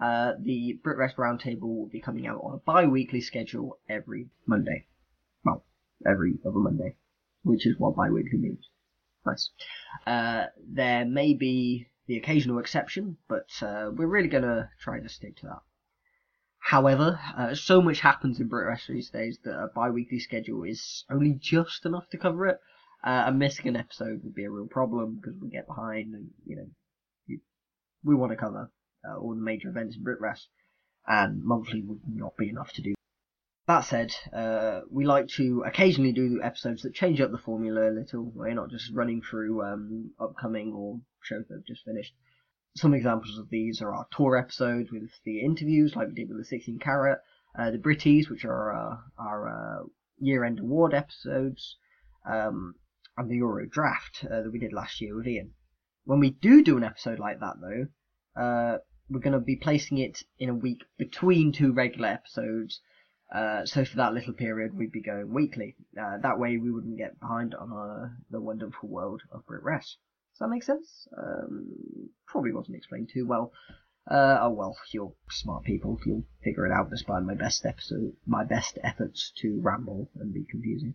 uh, the Brit Rest Roundtable will be coming out on a bi-weekly schedule every Monday. Well, every other Monday, which is what bi-weekly means. Nice. Uh, there may be the occasional exception, but uh, we're really going to try to stick to that. However, uh, so much happens in Brit Wrestling these days that a bi-weekly schedule is only just enough to cover it. Uh, and missing an episode would be a real problem because we get behind, and you know, we, we want to cover uh, all the major events in Brit Wrestling, and monthly would not be enough to do. That said, uh, we like to occasionally do episodes that change up the formula a little. We're not just running through um, upcoming or shows that have just finished. Some examples of these are our tour episodes with the interviews, like we did with the sixteen karat, uh, the Britties, which are uh, our uh, year-end award episodes, um, and the Euro Draft uh, that we did last year with Ian. When we do do an episode like that, though, uh, we're going to be placing it in a week between two regular episodes, uh, so for that little period we'd be going weekly. Uh, that way we wouldn't get behind on our, the wonderful world of Brit Rest. Does that make sense? Um, probably wasn't explained too well. Uh, oh well, you're smart people. You'll figure it out despite my best episode, my best efforts to ramble and be confusing.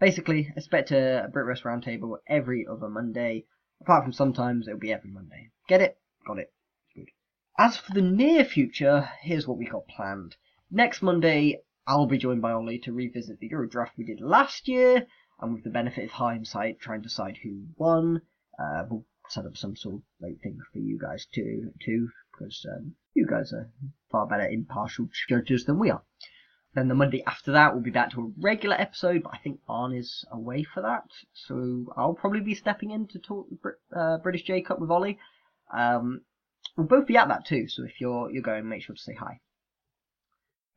Basically, expect a Brit Rest Roundtable every other Monday. Apart from sometimes, it'll be every Monday. Get it? Got it. Good. As for the near future, here's what we got planned. Next Monday, I'll be joined by Ollie to revisit the Euro Draft we did last year, and with the benefit of hindsight, try and decide who won. Uh, we'll set up some sort of late thing for you guys too, too because um, you guys are far better impartial judges than we are. Then the Monday after that, we'll be back to a regular episode, but I think Arn is away for that, so I'll probably be stepping in to talk uh, British J Cup with Ollie. Um, we'll both be at that too, so if you're you're going, make sure to say hi.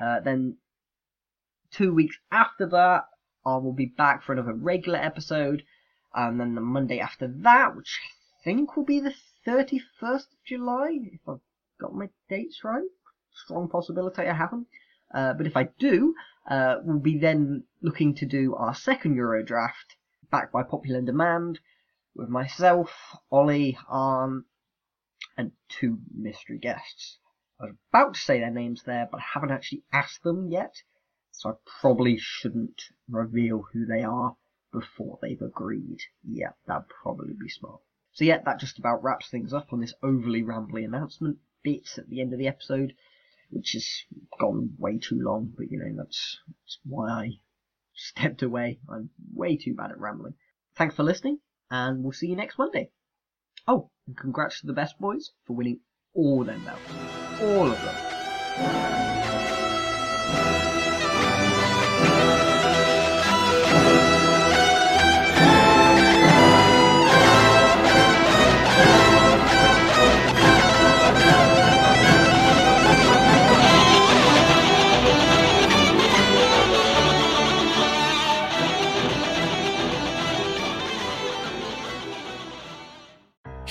Uh, then two weeks after that, Arn will be back for another regular episode. And then the Monday after that, which I think will be the thirty-first of July, if I've got my dates right. Strong possibility I haven't. Uh, but if I do, uh, we'll be then looking to do our second Euro Draft, backed by popular demand, with myself, Ollie, Arn, and two mystery guests. I was about to say their names there, but I haven't actually asked them yet, so I probably shouldn't reveal who they are before they've agreed. Yeah, that'd probably be smart. So yeah, that just about wraps things up on this overly rambly announcement bits at the end of the episode, which has gone way too long, but you know, that's, that's why I stepped away. I'm way too bad at rambling. Thanks for listening, and we'll see you next Monday. Oh, and congrats to the best boys for winning all them belts. All of them.